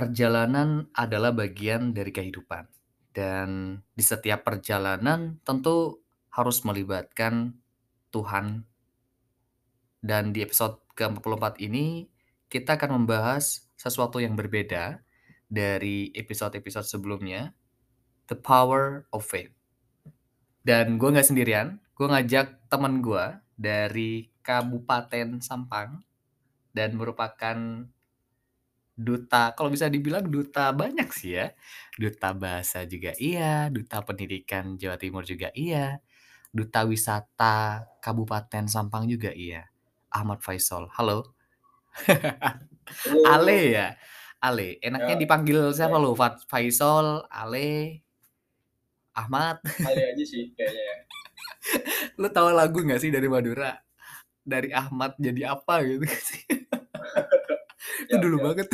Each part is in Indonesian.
Perjalanan adalah bagian dari kehidupan, dan di setiap perjalanan tentu harus melibatkan Tuhan. Dan di episode ke-44 ini kita akan membahas sesuatu yang berbeda dari episode-episode sebelumnya, The Power of Faith. Dan gue gak sendirian, gue ngajak teman gue dari Kabupaten Sampang dan merupakan duta, kalau bisa dibilang duta banyak sih ya. Duta bahasa juga iya, duta pendidikan Jawa Timur juga iya, duta wisata Kabupaten Sampang juga iya. Ahmad Faisal, halo. Ale ya? Ale, enaknya ya, dipanggil siapa ya. Lo? Faisal, Ale, Ahmad. Ale aja sih kayaknya ya. Lo tau lagu gak sih dari Madura? Dari Ahmad jadi apa gitu sih? Itu ya, dulu ya. Banget.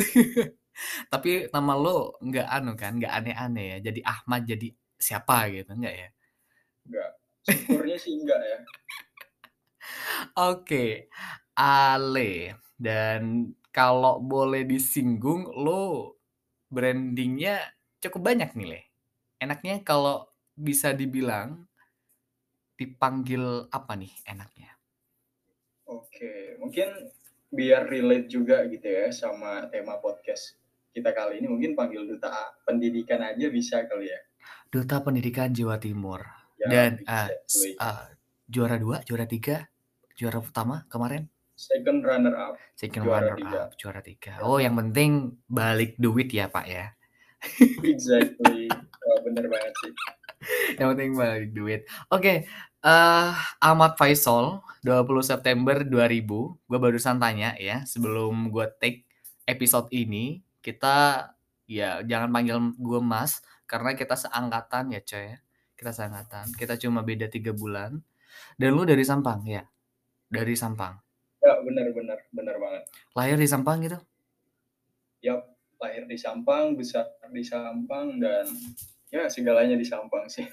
Tapi nama lo nggak anu kan, nggak aneh-aneh ya, jadi Ahmad jadi siapa gitu, nggak ya? Nggak, syukurnya sih nggak ya. Oke, Ale. Dan kalau boleh disinggung, lo brandingnya cukup banyak nih Le. Enaknya kalau bisa dibilang dipanggil apa nih enaknya? Oke, mungkin biar relate juga gitu ya sama tema podcast kita kali ini, mungkin panggil Duta Pendidikan aja bisa kali ya. Duta Pendidikan Jawa Timur ya, dan juara utama kemarin, second runner up, juara tiga. Oh, yang penting balik duit ya Pak ya. Exactly. Oh, bener banget sih. Yang penting balik duit. Oke. Ahmad Faisal, 20 September 2000. Gue barusan tanya ya, sebelum gue take episode ini, kita ya jangan panggil gue mas, karena kita seangkatan ya coy. Kita seangkatan, kita cuma beda 3 bulan. Dan lu dari Sampang ya? Dari Sampang. Ya benar banget. Lahir di Sampang gitu? Ya, lahir di Sampang, besar di Sampang, dan ya segalanya di Sampang sih.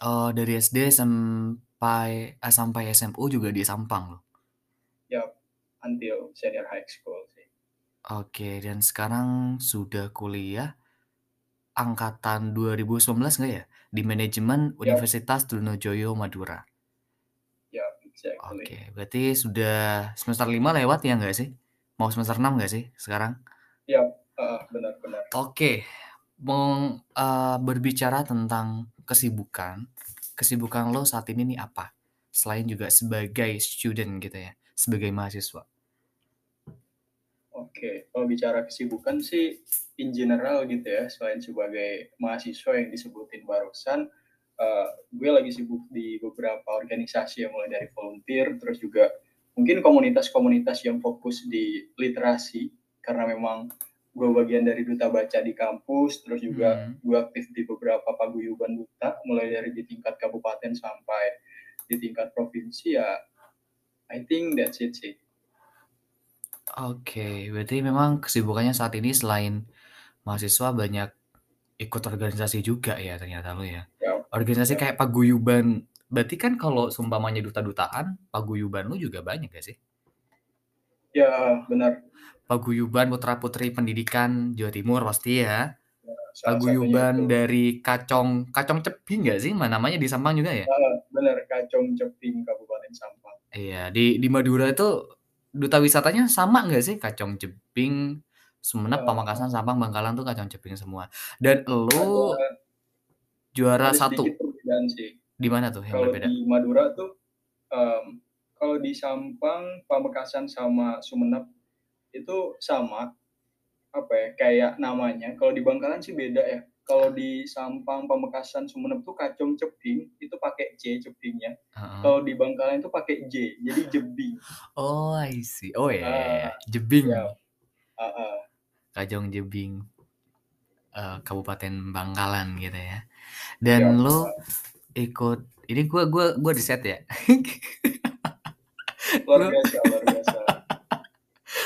Oh, dari SD sampai SMU juga di Sampang loh. Ya, until senior high school sih. Oke, dan sekarang sudah kuliah angkatan 2019 nggak ya? Di manajemen Universitas Trunojoyo Madura. Ya, exactly. Oke, berarti sudah semester 5 lewat ya nggak sih? Mau semester 6 nggak sih sekarang? Ya, benar-benar. Oke, berbicara tentang kesibukan lo saat ini nih apa? Selain juga sebagai student gitu ya, sebagai mahasiswa. Oke, kalau bicara kesibukan sih in general gitu ya, selain sebagai mahasiswa yang disebutin barusan, gue lagi sibuk di beberapa organisasi yang mulai dari volunteer, terus juga mungkin komunitas-komunitas yang fokus di literasi, karena memang gue bagian dari duta baca di kampus, terus juga gue aktif di beberapa paguyuban duta, mulai dari di tingkat kabupaten sampai di tingkat provinsi ya. I think that's it sih. Oke, berarti memang kesibukannya saat ini selain mahasiswa banyak ikut organisasi juga ya ternyata lo ya. Organisasi kayak paguyuban, berarti kan kalau seumpamanya duta-dutaan, paguyuban lo juga banyak gak sih? Ya benar. Paguyuban putra-putri pendidikan Jawa Timur pasti ya. Paguyuban dari Kacong Ceping nggak sih? Namanya di Sampang juga ya? Benar, Kacong Ceping Kabupaten Sampang. Iya, di Madura itu duta wisatanya sama nggak sih? Kacong Ceping, Sumenep, Pamekasan, Sampang, Bangkalan tuh Kacong Ceping semua. Dan lo juara 1. Di mana tuh yang berbeda? Kalau di Madura tuh, kalau di Sampang, Pamekasan sama Sumenep itu sama, apa ya, kayak namanya. Kalau di Bangkalan sih beda ya. Kalau di Sampang, Pamekasan, Sumenep tuh Kacong Ceping, itu pakai C cepingnya. Kalau di Bangkalan itu pakai J, jadi Jebing. Oh, I see. Oh ya, Jebing. Yeah. Kacong Jebing, Kabupaten Bangkalan gitu ya. Dan yeah, lo ikut, ini gue riset ya. luar biasa.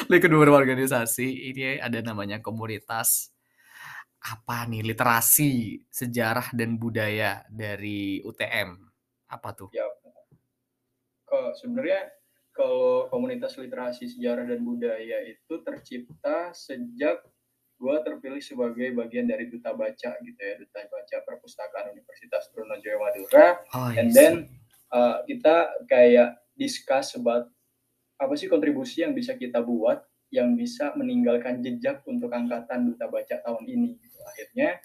Lalu kedua organisasi ini ada namanya komunitas apa nih, literasi sejarah dan budaya dari UTM. Apa tuh? Ya, sebenarnya kalau komunitas literasi sejarah dan budaya itu tercipta sejak gue terpilih sebagai bagian dari Duta Baca gitu ya, Duta Baca Perpustakaan Universitas Trunojoyo Madura. And then kita kayak discuss about apa sih kontribusi yang bisa kita buat yang bisa meninggalkan jejak untuk angkatan Duta Baca tahun ini. Akhirnya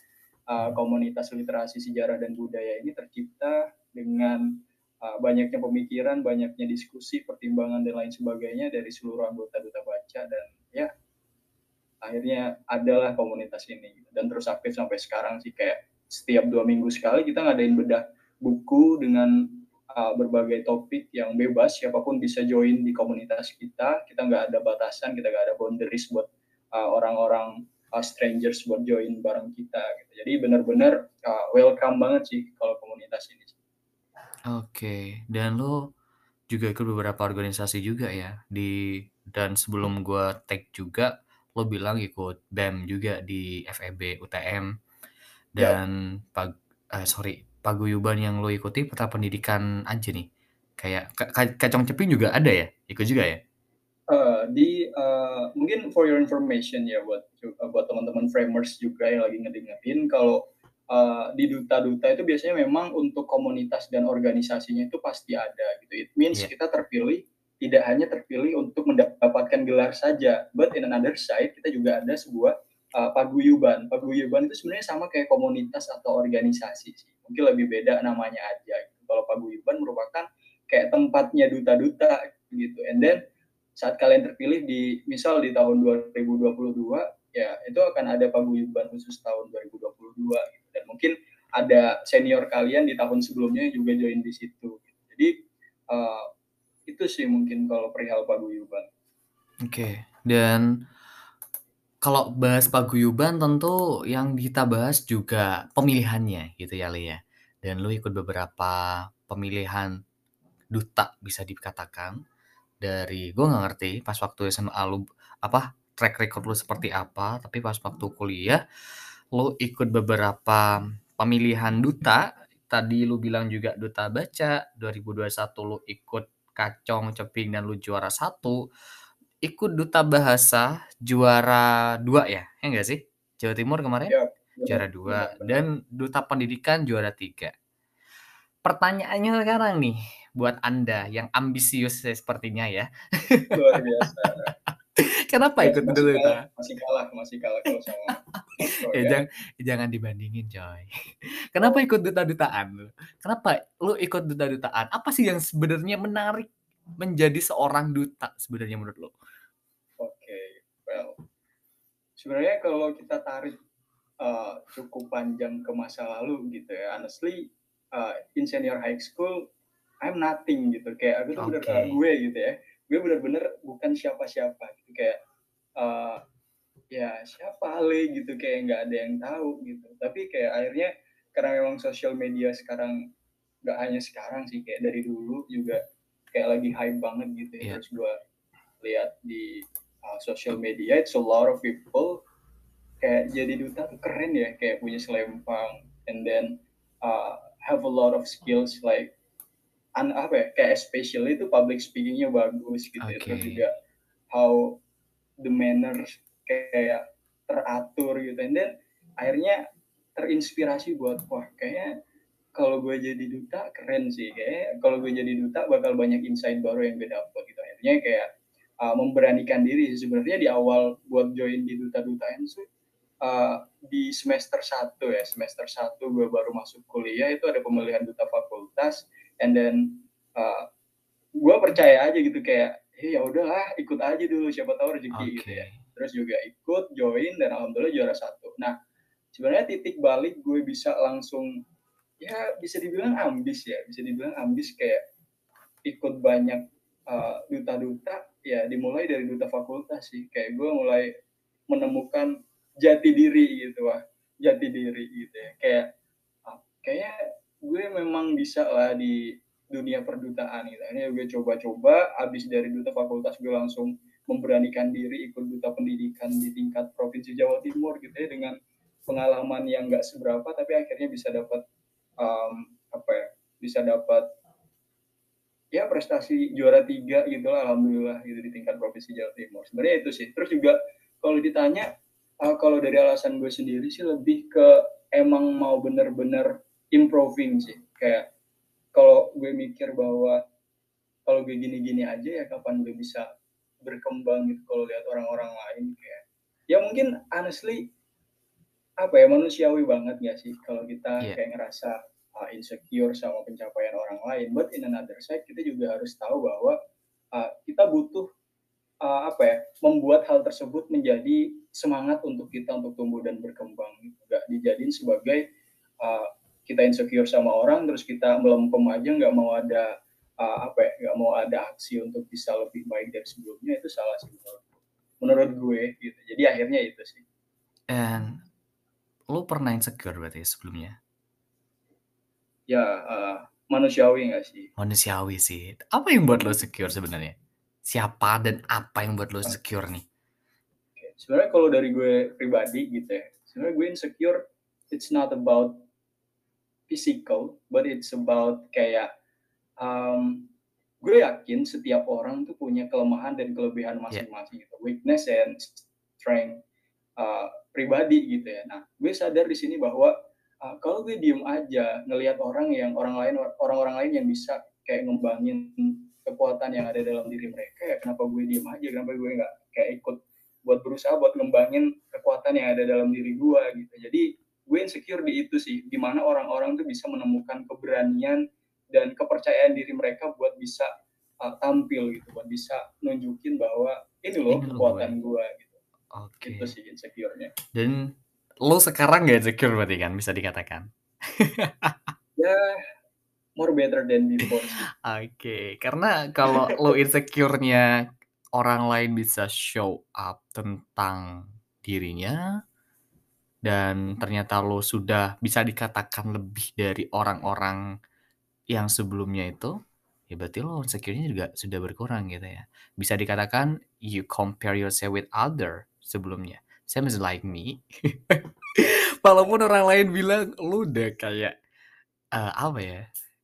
komunitas literasi sejarah dan budaya ini tercipta dengan banyaknya pemikiran, banyaknya diskusi, pertimbangan dan lain sebagainya dari seluruh anggota Duta Baca, dan ya akhirnya adalah komunitas ini dan terus aktif sampai sekarang sih. Kayak setiap 2 minggu sekali kita ngadain bedah buku dengan berbagai topik yang bebas, siapapun bisa join di komunitas kita. Kita nggak ada batasan, kita nggak ada boundaries buat orang-orang strangers buat join bareng kita gitu. Jadi benar-benar welcome banget sih kalau komunitas ini. Oke, dan lo juga ikut beberapa organisasi juga ya di, dan sebelum gue tag juga lo bilang ikut BEM juga di FEB UTM dan paguyuban yang lo ikuti peta pendidikan aja nih, kayak Kacong Ceping juga ada ya, ikut juga ya. Mungkin for your information ya buat teman-teman framers juga yang lagi ngedengerin, kalau di duta-duta itu biasanya memang untuk komunitas dan organisasinya itu pasti ada gitu. It means kita terpilih. Tidak hanya terpilih untuk mendapatkan gelar saja, but in another side kita juga ada sebuah paguyuban. Paguyuban itu sebenarnya sama kayak komunitas atau organisasi sih. Mungkin lebih beda namanya aja. Kalau paguyuban merupakan kayak tempatnya duta-duta gitu. And then saat kalian terpilih di misal di tahun 2022, ya itu akan ada paguyuban khusus tahun 2022 gitu. Dan mungkin ada senior kalian di tahun sebelumnya juga join di situ. Gitu. Jadi itu sih mungkin kalau perihal paguyuban. Oke. Dan kalau bahas paguyuban tentu yang kita bahas juga pemilihannya gitu ya, Lee ya. Dan lu ikut beberapa pemilihan duta bisa dikatakan. Dari gue nggak ngerti pas waktu SMA lu apa track record lu seperti apa, tapi pas waktu kuliah lu ikut beberapa pemilihan duta. Tadi lu bilang juga Duta Baca 2021 lu ikut Kacong Ceping dan lu juara 1, ikut Duta Bahasa juara 2 ya, ya enggak sih? Jawa Timur kemarin juara 2 dan Duta Pendidikan juara 3. Pertanyaannya sekarang nih buat Anda yang ambisius sepertinya ya. Luar biasa. Kenapa ikut duta? Masih kalah kalau sama. Jangan dibandingin, coy. Kenapa ikut duta-dutaan? Kenapa lu ikut duta-dutaan? Apa sih yang sebenarnya menarik menjadi seorang duta sebenarnya menurut lu? Oke, well. Sebenarnya kalau kita tarik cukup panjang ke masa lalu gitu ya. Honestly, in senior high school I'm nothing gitu. Kayak aku tuh benar-benar gue gitu ya. Gue benar-benar bukan siapa-siapa gitu, kayak ya siapa Alee gitu, kayak nggak ada yang tahu gitu. Tapi kayak akhirnya karena memang sosial media sekarang, nggak hanya sekarang sih, kayak dari dulu juga kayak lagi hype banget gitu ya. Terus gue lihat di sosial media it's a lot of people kayak jadi duta tuh keren ya, kayak punya selempang and then have a lot of skills like apa ya, kayak especially itu public speakingnya bagus gitu. Terus juga how the manners kayak teratur gitu, and then akhirnya terinspirasi buat wah kayaknya kalau gue jadi duta keren sih, kayak kalau gue jadi duta bakal banyak insight baru yang gue dapet gitu. Akhirnya kayak memberanikan diri sih sebenarnya di awal buat join di duta-dutaan sih. Di semester 1 gue baru masuk kuliah itu ada pemilihan duta fakultas, and then gue percaya aja gitu kayak ya udahlah ikut aja dulu siapa tahu rezeki gitu ya. Terus juga ikut, join, dan alhamdulillah juara 1. Nah, sebenarnya titik balik gue bisa langsung, ya bisa dibilang ambis kayak ikut banyak duta-duta, ya dimulai dari duta fakultas sih. Kayak gue mulai menemukan jati diri gitu ya. Kayaknya gue memang bisa lah di dunia perdutaan gitu. Akhirnya gue coba-coba, abis dari duta fakultas gue langsung memberanikan diri ikut duta pendidikan di tingkat provinsi Jawa Timur gitu ya, dengan pengalaman yang nggak seberapa tapi akhirnya bisa dapat prestasi juara 3 gitulah alhamdulillah gitu di tingkat provinsi Jawa Timur. Sebenarnya itu sih. Terus juga kalau ditanya kalau dari alasan gue sendiri sih lebih ke emang mau bener-bener improving sih. Kayak kalau gue mikir bahwa kalau gue gini-gini aja ya kapan gue bisa berkembang gitu, kalau lihat orang-orang lain kayak ya mungkin honestly apa ya, manusiawi banget gak sih kalau kita kayak ngerasa insecure sama pencapaian orang lain. But in another side kita juga harus tahu bahwa kita butuh membuat hal tersebut menjadi semangat untuk kita untuk tumbuh dan berkembang. Gak dijadiin sebagai kita insecure sama orang terus kita melempem aja, nggak mau ada nggak mau ada aksi untuk bisa lebih baik dari sebelumnya. Itu salah sih menurut gue gitu. Jadi akhirnya itu sih. And lu pernah insecure berarti sebelumnya? Ya manusiawi nggak sih? Manusiawi sih. Apa yang buat lu secure sebenarnya? Siapa dan apa yang buat lo secure nih? Sebenarnya kalau dari gue pribadi gitu ya, sebenarnya gue insecure, it's not about physical, but it's about kayak gue yakin setiap orang tuh punya kelemahan dan kelebihan masing-masing gitu, weakness and strength pribadi gitu ya. Nah, gue sadar di sini bahwa kalau gue diem aja ngelihat orang lain yang bisa kayak ngembangin kekuatan yang ada dalam diri mereka, ya kenapa gue diem aja, kenapa gue nggak kayak ikut buat berusaha buat ngembangin kekuatan yang ada dalam diri gue gitu. Jadi gue insecure di itu sih, dimana orang-orang tuh bisa menemukan keberanian dan kepercayaan diri mereka buat bisa tampil gitu, buat bisa nunjukin bahwa ini loh kekuatan gue gitu. Okay. Itu sih insecure-nya. Dan lo sekarang nggak insecure berarti kan, bisa dikatakan? Ya more better than before. Oke, karena kalau lo insecure-nya orang lain bisa show up tentang dirinya, dan ternyata lo sudah bisa dikatakan lebih dari orang-orang yang sebelumnya itu, ya berarti lo insecure-nya juga sudah berkurang gitu ya. Bisa dikatakan you compare yourself with other sebelumnya. Same as like me. Walaupun orang lain bilang lo udah kayak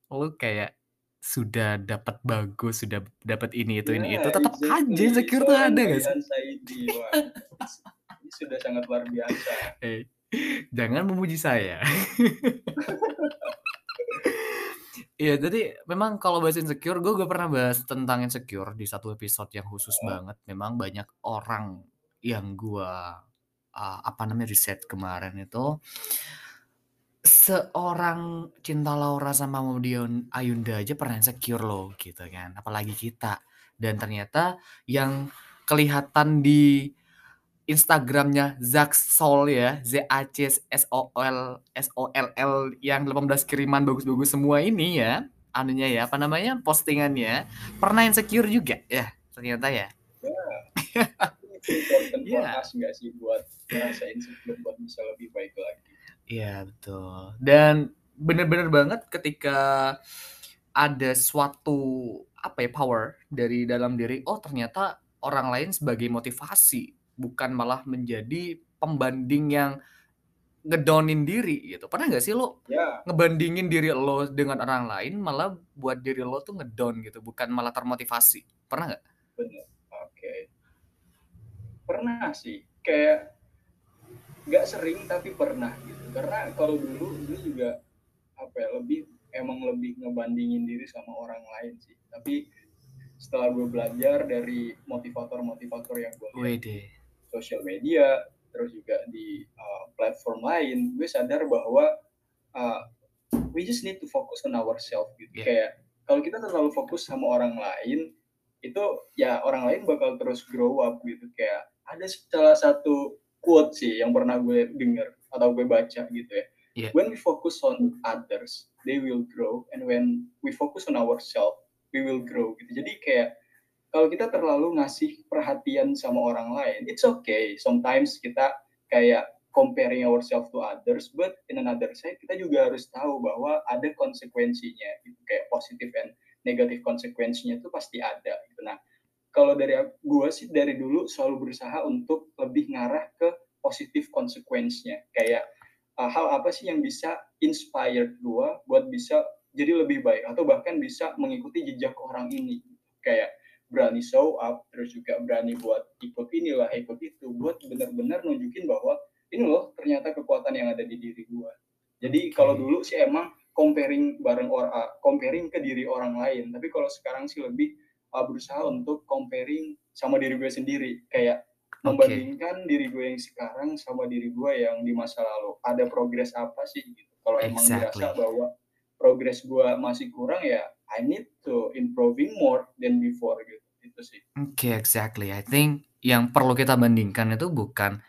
lu kayak sudah dapat bagus, sudah dapat ini itu ini itu, tetap aja insecure tuh ada nggak sih? Ini sudah sangat luar biasa. Jangan memuji saya. Iya, jadi memang kalau bahas insecure, gue pernah bahas tentang insecure di satu episode yang khusus banget. Memang banyak orang yang gue riset kemarin itu. Seorang Cinta Laura sama Maudion Ayunda aja pernah insecure loh gitu kan, apalagi kita. Dan ternyata yang kelihatan di Instagramnya Zaksol ya, Zaksol yang 18 kiriman bagus-bagus semua ini ya, postingannya pernah insecure juga ya ternyata ya. Itu nggak sih buat merasa insecure, buat bisa lebih baik lagi. Iya betul. Dan benar-benar banget ketika ada suatu power dari dalam diri, oh ternyata orang lain sebagai motivasi, bukan malah menjadi pembanding yang ngedownin diri gitu. Pernah enggak sih lo ngebandingin diri lo dengan orang lain, malah buat diri lo tuh ngedown gitu, bukan malah termotivasi. Pernah enggak? Benar. Oke. Pernah sih. Kayak nggak sering tapi pernah gitu, karena kalau dulu itu juga lebih ngebandingin diri sama orang lain sih. Tapi setelah gue belajar dari motivator yang gue lihat di sosial media, terus juga di platform lain, gue sadar bahwa we just need to focus on ourselves gitu. Kayak kalau kita terlalu fokus sama orang lain, itu ya orang lain bakal terus grow up gitu. Kayak ada salah satu quote sih yang pernah gue dengar atau gue baca gitu ya. When we focus on others, they will grow, and when we focus on ourselves, we will grow gitu. Jadi kayak kalau kita terlalu ngasih perhatian sama orang lain, it's okay. Sometimes kita kayak comparing ourselves to others, but in another side kita juga harus tahu bahwa ada konsekuensinya gitu. Kayak positif dan negatif konsekuensinya itu pasti ada gitu. Nah, kalau dari gue sih dari dulu selalu berusaha untuk lebih ngarah ke positif konsekuensinya. Kayak hal apa sih yang bisa inspire gue buat bisa jadi lebih baik, atau bahkan bisa mengikuti jejak orang ini. Kayak berani show up, terus juga berani buat ikut inilah, ikut itu, buat benar-benar nunjukin bahwa ini loh ternyata kekuatan yang ada di diri gue. Jadi kalau dulu sih emang comparing ke diri orang lain, tapi kalau sekarang sih lebih berusaha untuk comparing sama diri gue sendiri, kayak membandingkan diri gue yang sekarang sama diri gue yang di masa lalu, ada progres apa sih gitu. Kalau emang dirasa bahwa progres gue masih kurang, ya I need to improving more than before gitu. Itu sih. Oke, exactly. I think yang perlu kita bandingkan itu bukan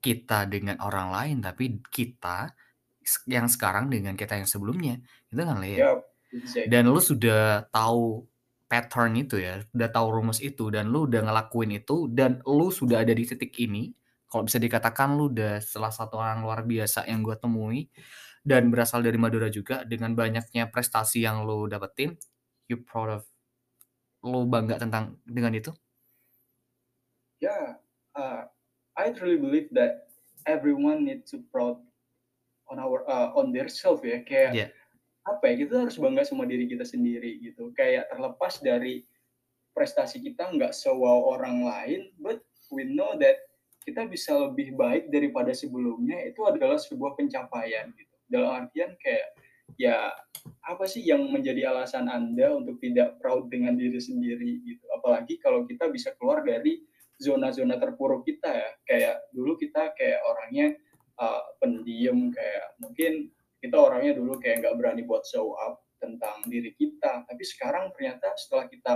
kita dengan orang lain, tapi kita yang sekarang dengan kita yang sebelumnya. Itu kan lihat. Yep, exactly. Dan lu sudah tahu pattern itu ya, udah tahu rumus itu, dan lu udah ngelakuin itu, dan lu sudah ada di titik ini. Kalau bisa dikatakan lu udah salah satu orang luar biasa yang gue temui, dan berasal dari Madura juga, dengan banyaknya prestasi yang lu dapetin, you proud of, lu bangga tentang dengan itu? Yeah, I truly believe that everyone needs to proud on our on their self ya, kayak apa ya, kita harus bangga sama diri kita sendiri gitu, kayak terlepas dari prestasi kita nggak sewow orang lain, but we know that kita bisa lebih baik daripada sebelumnya, itu adalah sebuah pencapaian gitu. Dalam artian kayak ya apa sih yang menjadi alasan Anda untuk tidak proud dengan diri sendiri gitu, apalagi kalau kita bisa keluar dari zona-zona terpuruk kita ya, kayak dulu kita kayak orangnya pendiam, kayak mungkin kita orangnya dulu kayak nggak berani buat show up tentang diri kita, tapi sekarang ternyata setelah kita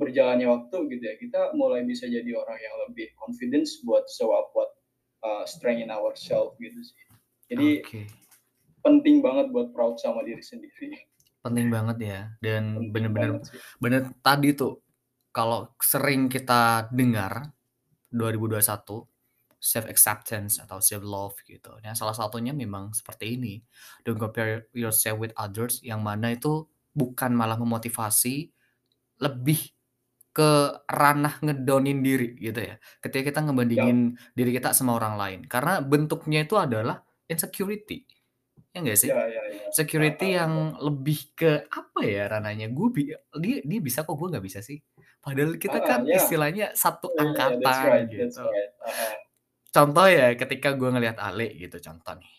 berjalannya waktu gitu ya, kita mulai bisa jadi orang yang lebih confidence buat show up, buat strength in ourselves gitu sih. Jadi penting banget buat proud sama diri sendiri. Penting banget ya, dan bener-bener tadi tuh kalau sering kita dengar 2021 self acceptance atau self love gitu. Nah, salah satunya memang seperti ini. Don't compare yourself with others, yang mana itu bukan malah memotivasi, lebih ke ranah ngedownin diri gitu ya. Ketika kita ngebandingin diri kita sama orang lain, karena bentuknya itu adalah insecurity. Ya enggak sih? Security yang lebih ke apa ya ranahnya? Dia bisa kok, gue enggak bisa sih. Padahal kita istilanya satu angkatan gitu. Contoh ya, ketika gue ngelihat Alee gitu, contoh nih.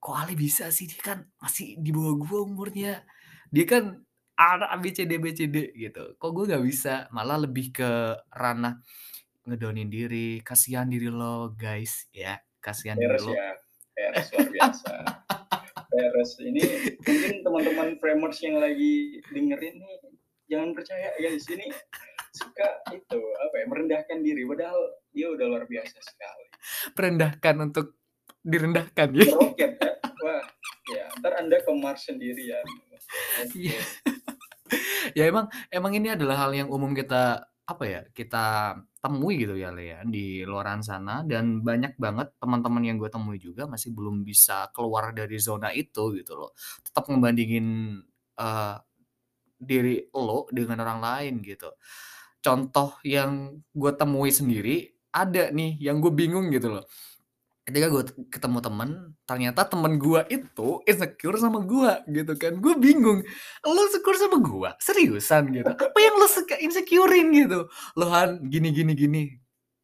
Kok Alee bisa sih? Dia kan masih di bawah gue umurnya. Dia kan anak ABCD gitu. Kok gue gak bisa? Malah lebih ke ranah ngedownin diri. Kasihan diri lo, guys. Ya, kasihan diri lo. Peres luar biasa. Peres ini, mungkin teman-teman framers yang lagi dengerin nih, jangan percaya ya, di sini suka itu apa ya, merendahkan diri, padahal dia udah luar biasa sekali. Merendahkan untuk direndahkan ya. Roket ya. Wah, ya ntar Anda ke Mars sendiri ya. Iya. Ya emang ini adalah hal yang umum kita apa ya, kita temui gitu ya Lea di luaran sana, dan banyak banget teman-teman yang gue temui juga masih belum bisa keluar dari zona itu gitu loh. Tetap ngebandingin diri lo dengan orang lain gitu. Contoh yang gue temui sendiri ada nih yang gue bingung gitu loh. Ketika gue ketemu temen, ternyata temen gue itu insecure sama gue gitu kan. Gue bingung, lo insecure sama gue? Seriusan gitu? Apa yang lo insecurein gitu? Lo Han gini.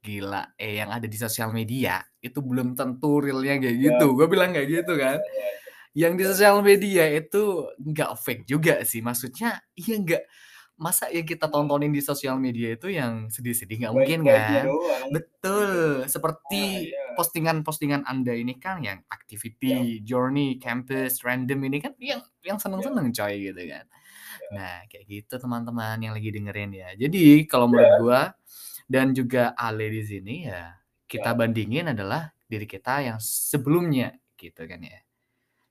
Gila, yang ada di sosial media itu belum tentu realnya kayak gitu. Gue bilang kayak gitu kan. Yang di sosial media itu nggak fake juga sih, maksudnya iya nggak, masa yang kita tontonin di sosial media itu yang sedih-sedih nggak mungkin kan? Betul, seperti postingan-postingan Anda ini kan yang activity, journey, campus, random ini kan yang seneng-seneng coy gitu kan. Nah kayak gitu teman-teman yang lagi dengerin ya. Jadi kalau menurut gua dan juga Ale di sini ya, kita bandingin adalah diri kita yang sebelumnya gitu kan ya.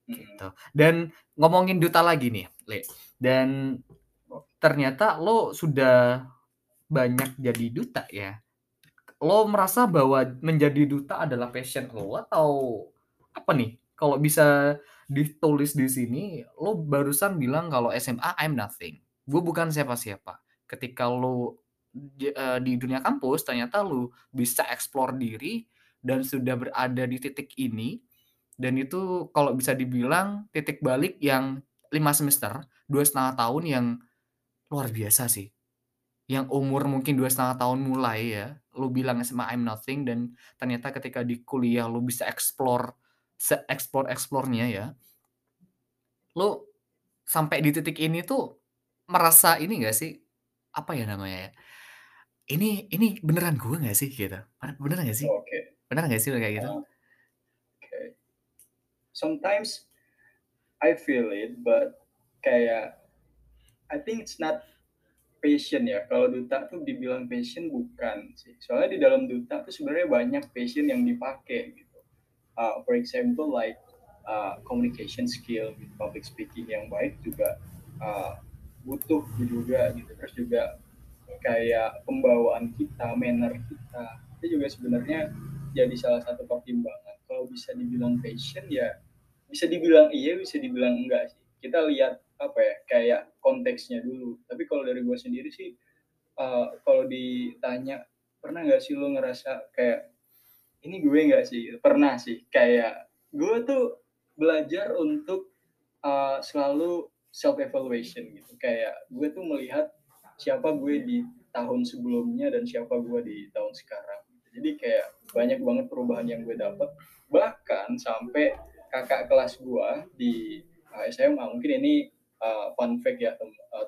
Gitu. Dan ngomongin Duta lagi nih, Le. Dan ternyata lo sudah banyak jadi duta ya. Lo merasa bahwa menjadi duta adalah passion lo atau apa nih? Kalau bisa ditulis di sini, lo barusan bilang kalau SMA I'm nothing. Gue bukan siapa-siapa. Ketika lo di dunia kampus ternyata lo bisa explore diri dan sudah berada di titik ini. Dan itu kalau bisa dibilang titik balik yang 5 semester, 2,5 tahun yang luar biasa sih. yang umur mungkin 2,5 tahun mulai ya, lu bilang SMA I'm nothing, dan ternyata ketika di kuliah lu bisa explore-nya ya, lu sampai di titik ini tuh merasa ini gak sih, apa ya namanya ya, ini beneran gue gak sih gitu, beneran gak sih, okay. Beneran gak sih kayak gitu? Okay. Sometimes I feel it, but kayak I think it's not passion ya. Kalau duta tuh dibilang passion bukan sih. Soalnya di dalam duta tuh sebenarnya banyak passion yang dipakai gitu. For example like communication skill, gitu. Public speaking yang baik juga butuh juga gitu. Terus juga kayak pembawaan kita, manner kita itu juga sebenarnya jadi salah satu pertimbangan. Kalau bisa dibilang passion ya bisa dibilang iya, bisa dibilang enggak sih. Kita lihat apa ya, kayak konteksnya dulu. Tapi kalau dari gue sendiri sih, kalau ditanya, pernah gak sih lo ngerasa kayak, ini gue gak sih? Pernah sih, kayak gue tuh belajar untuk selalu self-evaluation gitu. Kayak gue tuh melihat siapa gue di tahun sebelumnya dan siapa gue di tahun sekarang. Jadi kayak banyak banget perubahan yang gue dapat. Bahkan sampai kakak kelas gue di SMA, mungkin ini fun fact ya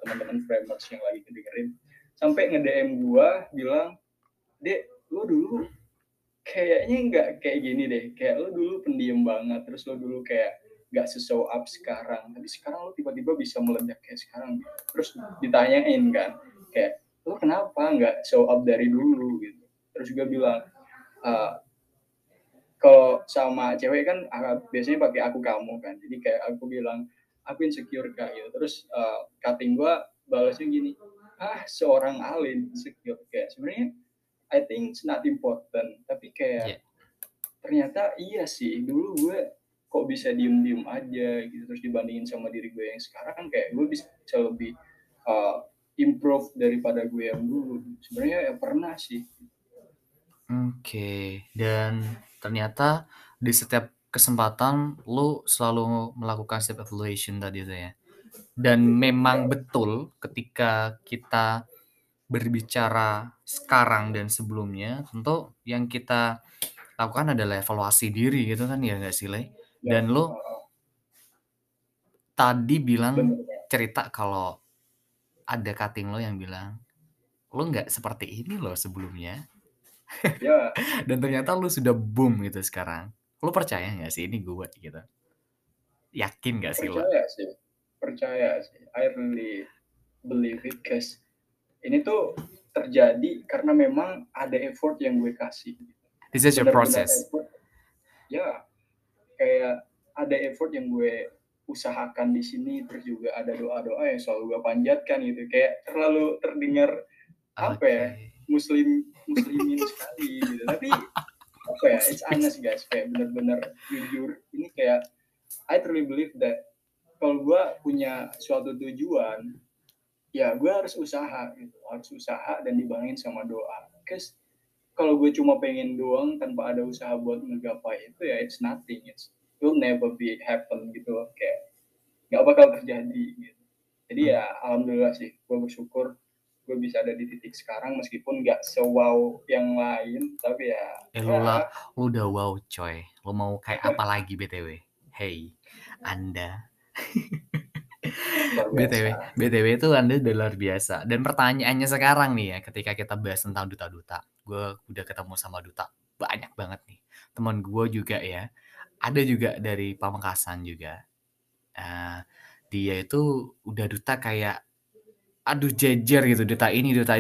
teman-teman framers yang lagi dengerin, sampai nge-DM gua bilang, "Dek, lu dulu kayaknya nggak kayak gini deh, kayak lu dulu pendiam banget, terus lu dulu kayak nggak se-show up sekarang, tapi sekarang lu tiba-tiba bisa meledak kayak sekarang." Terus ditanyain kan, kayak, "Lu kenapa nggak show up dari dulu?" gitu. Terus gua bilang, kalau sama cewek kan biasanya pakai aku kamu kan. Jadi kayak aku bilang, aku insecure kak gitu. Terus cutting gue balasnya gini, seorang Alee insecure. Kayak sebenarnya I think it's not important. Tapi kayak ternyata iya sih, dulu gue kok bisa diem-diem aja gitu. Terus dibandingin sama diri gue yang sekarang, kayak gue bisa lebih improve daripada gue yang dulu. Sebenarnya ya pernah sih. Oke, dan ternyata di setiap kesempatan lu selalu melakukan self evaluation tadi itu ya. Dan memang betul ketika kita berbicara sekarang dan sebelumnya, tentu yang kita lakukan adalah evaluasi diri gitu kan ya enggak sih, Le? Dan lu tadi bilang cerita kalau ada cutting lo yang bilang, "Lu enggak seperti ini lo sebelumnya." Ya. Dan ternyata lu sudah boom gitu sekarang. Lu percaya gak sih ini gue gitu? Yakin gak sih lu? Percaya sih. I really believe it, guys. Ini tuh terjadi karena memang ada effort yang gue kasih. This is your process. Ya, kayak ada effort yang gue usahakan di sini. Terus juga ada doa-doa yang selalu gue panjatkan gitu. Kayak terlalu terdengar apa ya? Muslimin sekali gitu. Tapi apa ya, it's honest guys, kayak benar-benar jujur. Ini kayak I truly believe that kalau gue punya suatu tujuan, ya gue harus usaha gitu. Harus usaha dan dibangun sama doa. Because kalau gue cuma pengen doang tanpa ada usaha buat menggapai itu ya it's nothing. It will never be happen gitu. Kayak nggak bakal terjadi gitu. Jadi ya alhamdulillah sih, gue bersyukur gue bisa ada di titik sekarang meskipun nggak se-wow yang lain, tapi ya... Lu udah wow coy, lu mau kayak apa lagi BTW? Hey, Anda... BTW itu Anda udah luar biasa. Dan pertanyaannya sekarang nih ya, ketika kita bahas tentang duta-duta, gue udah ketemu sama duta banyak banget nih. Teman gue juga ya, ada juga dari Pamekasan juga. Dia itu udah duta kayak jejer gitu, duta ini, duta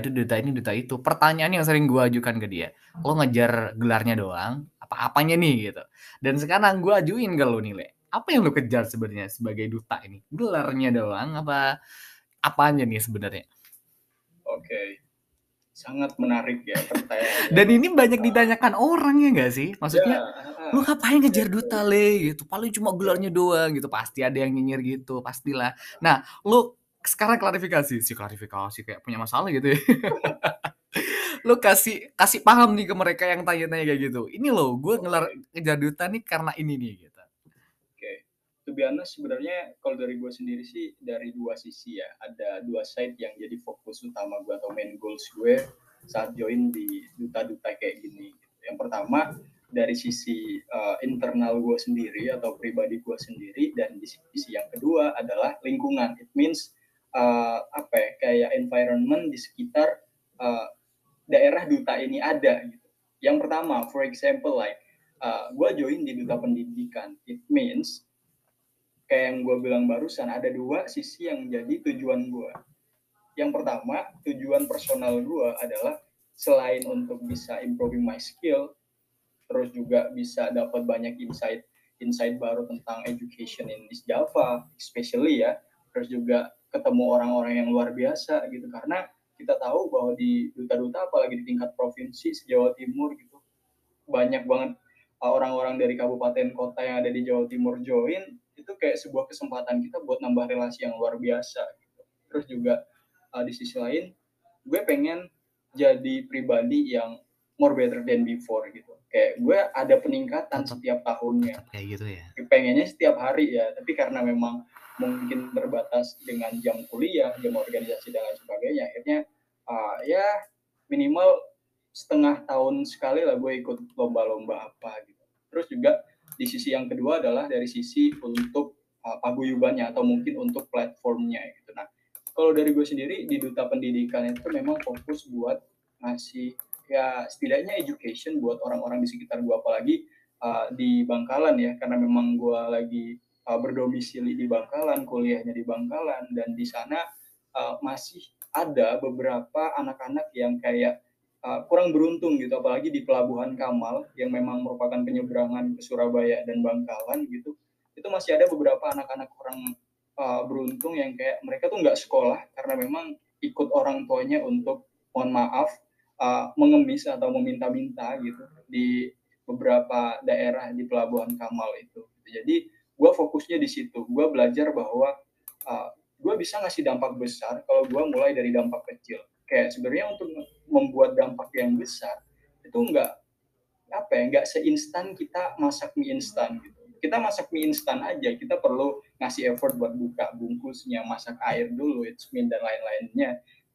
itu. Pertanyaan yang sering gue ajukan ke dia, lo ngejar gelarnya doang, apa-apanya nih gitu. Dan sekarang gue ajuin ke lo nih, Le. Apa yang lo kejar sebenarnya sebagai duta ini? Gelarnya doang, apanya nih sebenarnya? Oke, sangat menarik ya pertanyaan. Dan ini banyak ditanyakan orang ya nggak sih? Maksudnya, lo ngapain ngejar duta, Le? Gitu, paling cuma gelarnya doang gitu. Pasti ada yang nyinyir gitu, pastilah. Nah, lo sekarang klarifikasi kayak punya masalah gitu ya. Lo kasih paham nih ke mereka yang tanya-tanya kayak gitu, ini lo gue ngejar duta nih karena ini nih gitu. Oke. To be honest, sebenarnya kalau dari gue sendiri sih dari dua sisi ya. Ada dua side yang jadi fokus utama gue atau main goals gue saat join di duta-duta kayak gini. Yang pertama dari sisi internal gue sendiri atau pribadi gue sendiri, dan di sisi yang kedua adalah lingkungan. It means kayak environment di sekitar daerah duta ini ada gitu. Yang pertama, for example like gue join di duta pendidikan, it means kayak yang gue bilang barusan ada dua sisi yang jadi tujuan gue. Yang pertama, tujuan personal gue adalah selain untuk bisa improving my skill, terus juga bisa dapat banyak insight baru tentang education in East Java, especially ya. Terus juga ketemu orang-orang yang luar biasa gitu, karena kita tahu bahwa di duta-duta apalagi di tingkat provinsi se-Jawa Timur gitu, banyak banget orang-orang dari kabupaten kota yang ada di Jawa Timur join. Itu kayak sebuah kesempatan kita buat nambah relasi yang luar biasa gitu. Terus juga di sisi lain gue pengen jadi pribadi yang more better than before gitu. Kayak gue ada peningkatan setiap tahunnya. Kayak gitu ya. Pengennya setiap hari ya, tapi karena memang mungkin terbatas dengan jam kuliah, jam organisasi dan lain sebagainya. Akhirnya minimal setengah tahun sekali lah gue ikut lomba-lomba apa gitu. Terus juga di sisi yang kedua adalah dari sisi untuk paguyubannya atau mungkin untuk platformnya gitu. Nah, kalau dari gue sendiri di Duta Pendidikan itu memang fokus buat ngasih ya setidaknya education buat orang-orang di sekitar gue, apalagi di Bangkalan ya, karena memang gue lagi berdomisili di Bangkalan, kuliahnya di Bangkalan, dan di sana masih ada beberapa anak-anak yang kayak kurang beruntung gitu, apalagi di Pelabuhan Kamal yang memang merupakan penyeberangan ke Surabaya dan Bangkalan gitu. Itu masih ada beberapa anak-anak kurang beruntung yang kayak mereka tuh nggak sekolah karena memang ikut orang tuanya untuk mohon maaf mengemis atau meminta-minta gitu di beberapa daerah di Pelabuhan Kamal itu. Jadi gue fokusnya di situ. Gue belajar bahwa gue bisa ngasih dampak besar kalau gue mulai dari dampak kecil. Kayak sebenarnya untuk membuat dampak yang besar itu nggak seinstan kita masak mie instan gitu. Kita masak mie instan aja, kita perlu ngasih effort buat buka bungkusnya, masak air dulu, it's mean, dan lain-lainnya.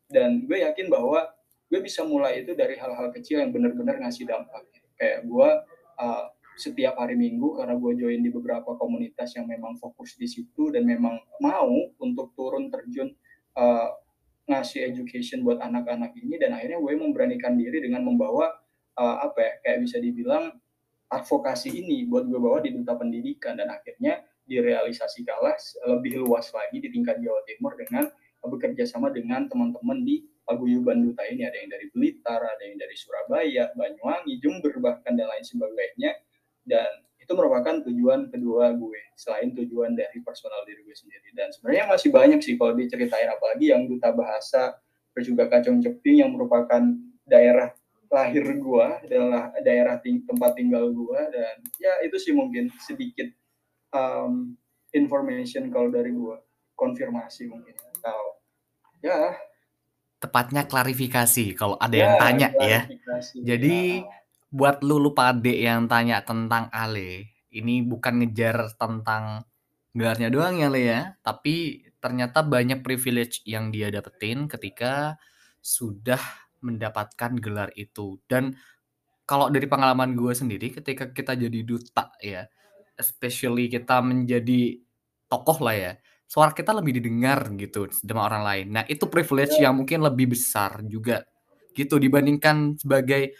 Dan gue yakin bahwa gue bisa mulai itu dari hal-hal kecil yang benar-benar ngasih dampak. Kayak gue setiap hari Minggu, karena gue join di beberapa komunitas yang memang fokus di situ dan memang mau untuk turun terjun ngasih education buat anak-anak ini, dan akhirnya gue memberanikan diri dengan membawa kayak bisa dibilang advokasi ini buat gue bawa di Duta Pendidikan, dan akhirnya direalisasi kelas lebih luas lagi di tingkat Jawa Timur dengan bekerja sama dengan teman-teman di paguyuban duta ini. Ada yang dari Blitar, ada yang dari Surabaya, Banyuwangi, Jember bahkan, dan lain sebagainya. Dan itu merupakan tujuan kedua gue, selain tujuan dari personal diri gue sendiri. Dan sebenarnya masih banyak sih kalau diceritain, apalagi yang duta bahasa, terus juga Kacong Ceping yang merupakan daerah lahir gue, adalah daerah tempat tinggal gue. Dan ya itu sih mungkin sedikit information kalau dari gue, konfirmasi mungkin. Atau ya tepatnya klarifikasi kalau ada yang tanya ya. Jadi buat lu pade yang tanya tentang Ale, ini bukan ngejar tentang gelarnya doang ya Le ya, tapi ternyata banyak privilege yang dia dapetin ketika sudah mendapatkan gelar itu. Dan kalau dari pengalaman gue sendiri ketika kita jadi duta ya, especially kita menjadi tokoh lah ya, suara kita lebih didengar gitu sama orang lain. Nah itu privilege yang mungkin lebih besar juga gitu dibandingkan sebagai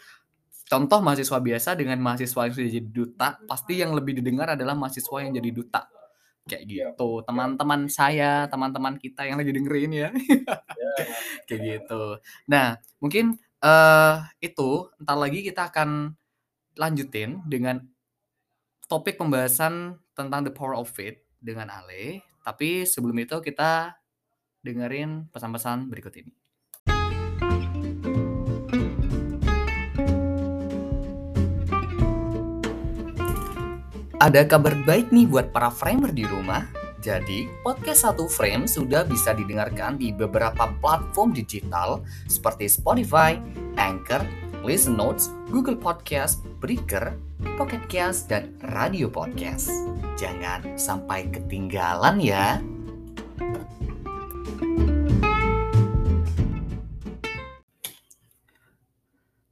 contoh mahasiswa biasa dengan mahasiswa yang sudah jadi duta. Pasti yang lebih didengar adalah mahasiswa yang jadi duta. Kayak gitu. Teman-teman saya, teman-teman kita yang lagi dengerin ya. Kayak gitu. Nah, mungkin itu entar lagi kita akan lanjutin dengan topik pembahasan tentang The Power of Faith dengan Ale. Tapi sebelum itu kita dengerin pesan-pesan berikut ini. Ada kabar baik nih buat para framer di rumah. Jadi, podcast 1 Frame sudah bisa didengarkan di beberapa platform digital seperti Spotify, Anchor, Listen Notes, Google Podcast, Breaker, Pocket Cast, dan Radio Podcast. Jangan sampai ketinggalan ya.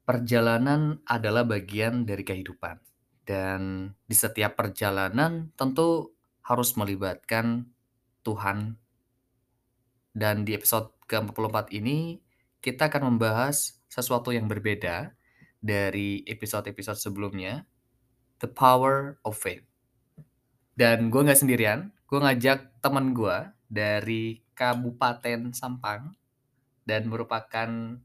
Perjalanan adalah bagian dari kehidupan. Dan di setiap perjalanan tentu harus melibatkan Tuhan. Dan di episode ke-44 ini kita akan membahas sesuatu yang berbeda dari episode-episode sebelumnya, The Power of Faith. Dan gue gak sendirian, gue ngajak teman gue dari Kabupaten Sampang dan merupakan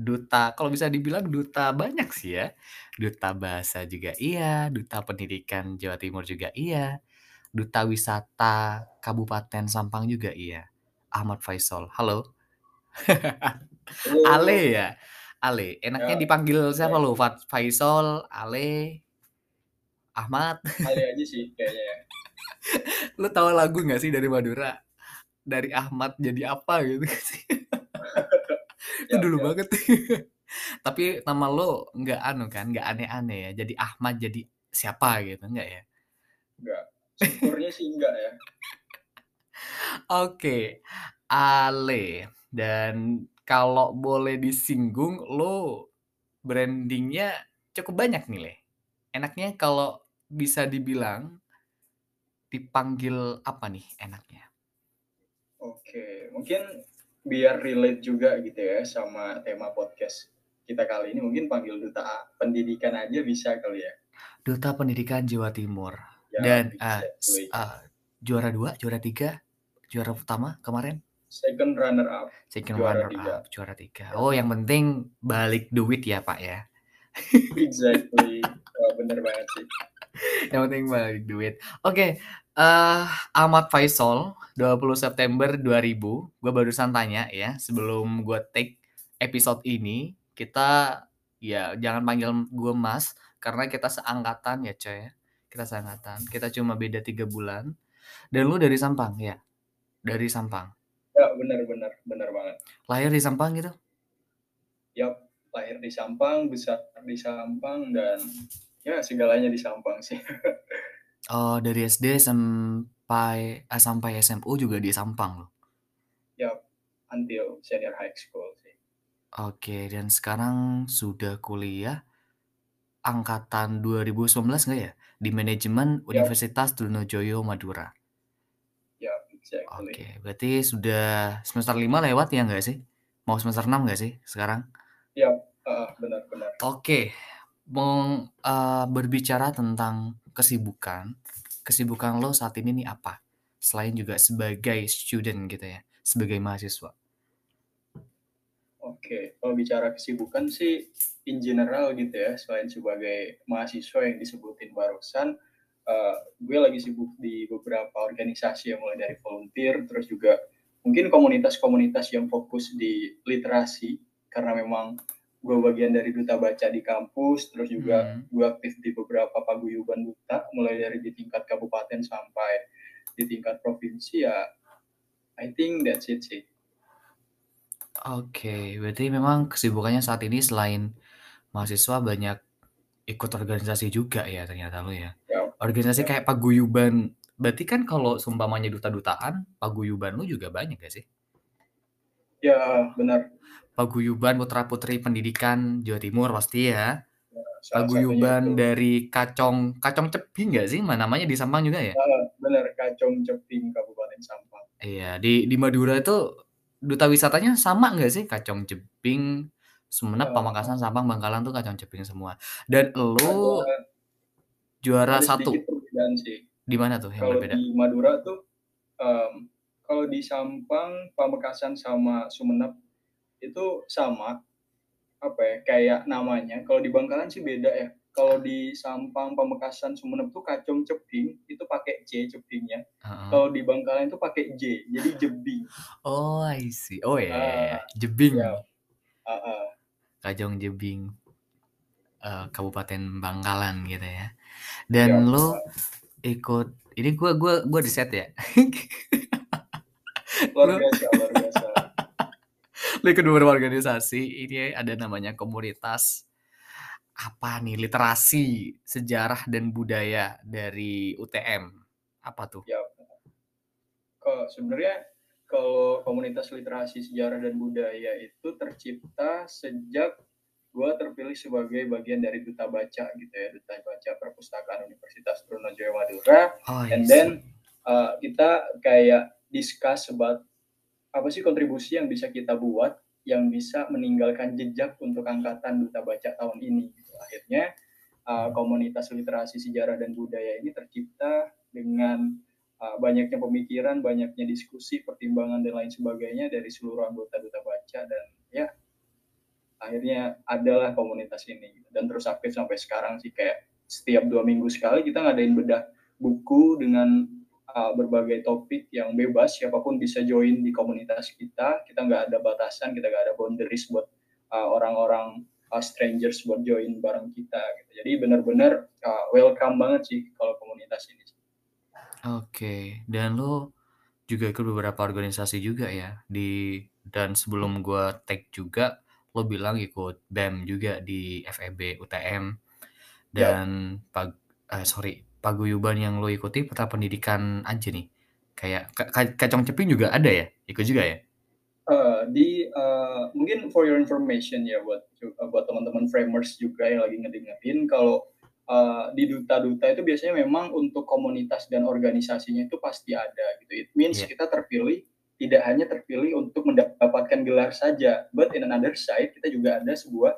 duta, kalau bisa dibilang duta banyak sih ya. Duta bahasa juga iya, duta pendidikan Jawa Timur juga iya, duta wisata Kabupaten Sampang juga iya. Ahmad Faisal, halo. Ale ya, Ale. Enaknya ya, dipanggil siapa ya. Lo? Faisal, Ale, Ahmad. Ale aja sih kayaknya. Lo tahu lagu nggak sih dari Madura? Dari Ahmad jadi apa gitu sih? Itu ya, dulu ya. Banget. Tapi nama lo nggak anu kan? Nggak aneh-aneh ya? Jadi Ahmad jadi siapa gitu? Nggak ya? Nggak. Syukurnya sih enggak ya. Oke, Ale. Dan kalau boleh disinggung, lo brandingnya cukup banyak nih, Le. Enaknya kalau bisa dibilang, dipanggil apa nih enaknya? Oke, mungkin biar relate juga gitu ya sama tema podcast kita kali ini. Mungkin panggil Duta Pendidikan aja bisa kali ya. Duta Pendidikan Jawa Timur. Ya, dan juara 2, juara 3, juara utama kemarin? Second runner up. Juara 3. Oh, yang penting balik duit ya, Pak ya. Exactly. Oh, bener banget sih. Yang penting balik duit. Oke, Ahmad Faisal, 20 September 2000. Gue barusan tanya ya, sebelum gue take episode ini, kita ya jangan panggil gue Mas, karena kita seangkatan ya, coy. Kita seangkatan. Kita cuma beda 3 bulan. Dan lu dari Sampang ya? Dari Sampang. Ya, benar banget. Lahir di Sampang gitu? Ya, lahir di Sampang, besar di Sampang, dan ya segalanya di Sampang sih. Oh, dari SD sampai SMU juga di Sampang loh? Ya, until senior high school sih. Oke, dan sekarang sudah kuliah angkatan 2019 nggak ya? Di manajemen Universitas Trunojoyo Madura. Exactly. Oke, berarti sudah semester 5 lewat ya nggak sih? Mau semester 6 nggak sih sekarang? Ya, benar-benar. Oke, berbicara tentang kesibukan. Kesibukan lo saat ini nih apa? Selain juga sebagai student gitu ya, sebagai mahasiswa. Oke, kalau bicara kesibukan sih in general gitu ya. Selain sebagai mahasiswa yang disebutin barusan, gue lagi sibuk di beberapa organisasi yang mulai dari volunteer, terus juga mungkin komunitas-komunitas yang fokus di literasi, karena memang gue bagian dari duta baca di kampus, terus juga gue aktif di beberapa paguyuban duta, mulai dari di tingkat kabupaten sampai di tingkat provinsi ya. I think that's it sih. Oke, berarti memang kesibukannya saat ini selain mahasiswa banyak ikut organisasi juga ya ternyata lo ya. Organisasi kayak paguyuban, berarti kan kalau seumpamanya duta-dutaan, paguyuban lu juga banyak gak sih? Ya, benar. Paguyuban putra-putri pendidikan Jawa Timur pasti ya. Ya, paguyuban dari Kacong Ceping gak sih? Namanya di Sampang juga ya? Benar, Kacong Ceping, Kabupaten Sampang. Iya, di Madura itu duta wisatanya sama gak sih? Kacong Jebing, Sumenep, Pamekasan, Sampang, Bangkalan tuh Kacong Jebing semua. Dan lu juara 1 di mana tuh yang berbeda? Kalau di Madura tuh kalau di Sampang, Pamekasan sama Sumenep itu sama apa ya kayak namanya. Kalau di Bangkalan sih beda ya. Kalau di Sampang, Pamekasan, Sumenep tuh Kacong Ceping itu pakai C cepingnya. Kalau di Bangkalan itu pakai J, jadi Jebing. Oh, I see. Oh yeah. Jebing. Ya, Kacong Jebing. Kabupaten Bangkalan gitu ya. Dan ya, lo ikut ini gue riset ya. Luar biasa. Di kedua organisasi ini ada namanya komunitas apa nih, literasi sejarah dan budaya dari UTM. Apa tuh? Ya, sebenarnya kalau komunitas literasi sejarah dan budaya itu tercipta sejak gue terpilih sebagai bagian dari Duta Baca gitu ya, Duta Baca Perpustakaan Universitas Trunojoyo Madura. And then kita kayak discuss about apa sih kontribusi yang bisa kita buat yang bisa meninggalkan jejak untuk angkatan Duta Baca tahun ini. Akhirnya komunitas literasi sejarah dan budaya ini tercipta dengan banyaknya pemikiran, banyaknya diskusi, pertimbangan dan lain sebagainya dari seluruh anggota Duta Baca, dan ya akhirnya adalah komunitas ini, dan terus aktif sampai sekarang sih. Kayak setiap 2 minggu sekali kita ngadain bedah buku dengan berbagai topik yang bebas, siapapun bisa join di komunitas kita. Kita nggak ada batasan, kita nggak ada boundaries buat orang-orang strangers buat join bareng kita gitu. Jadi benar-benar welcome banget sih kalau komunitas ini. Oke. Dan lo juga ikut beberapa organisasi juga ya, di dan sebelum gue tag juga lo bilang ikut BEM juga di FEB UTM, dan paguyuban yang lo ikuti peta pendidikan aja nih, kayak Kacong Ceping juga ada ya, ikut juga ya? Mungkin for your information ya, buat teman-teman framers juga yang lagi ngedengerin, kalau di duta-duta itu biasanya memang untuk komunitas dan organisasinya itu pasti ada gitu. It means kita terpilih, tidak hanya terpilih untuk mendapatkan gelar saja, but in another side kita juga ada sebuah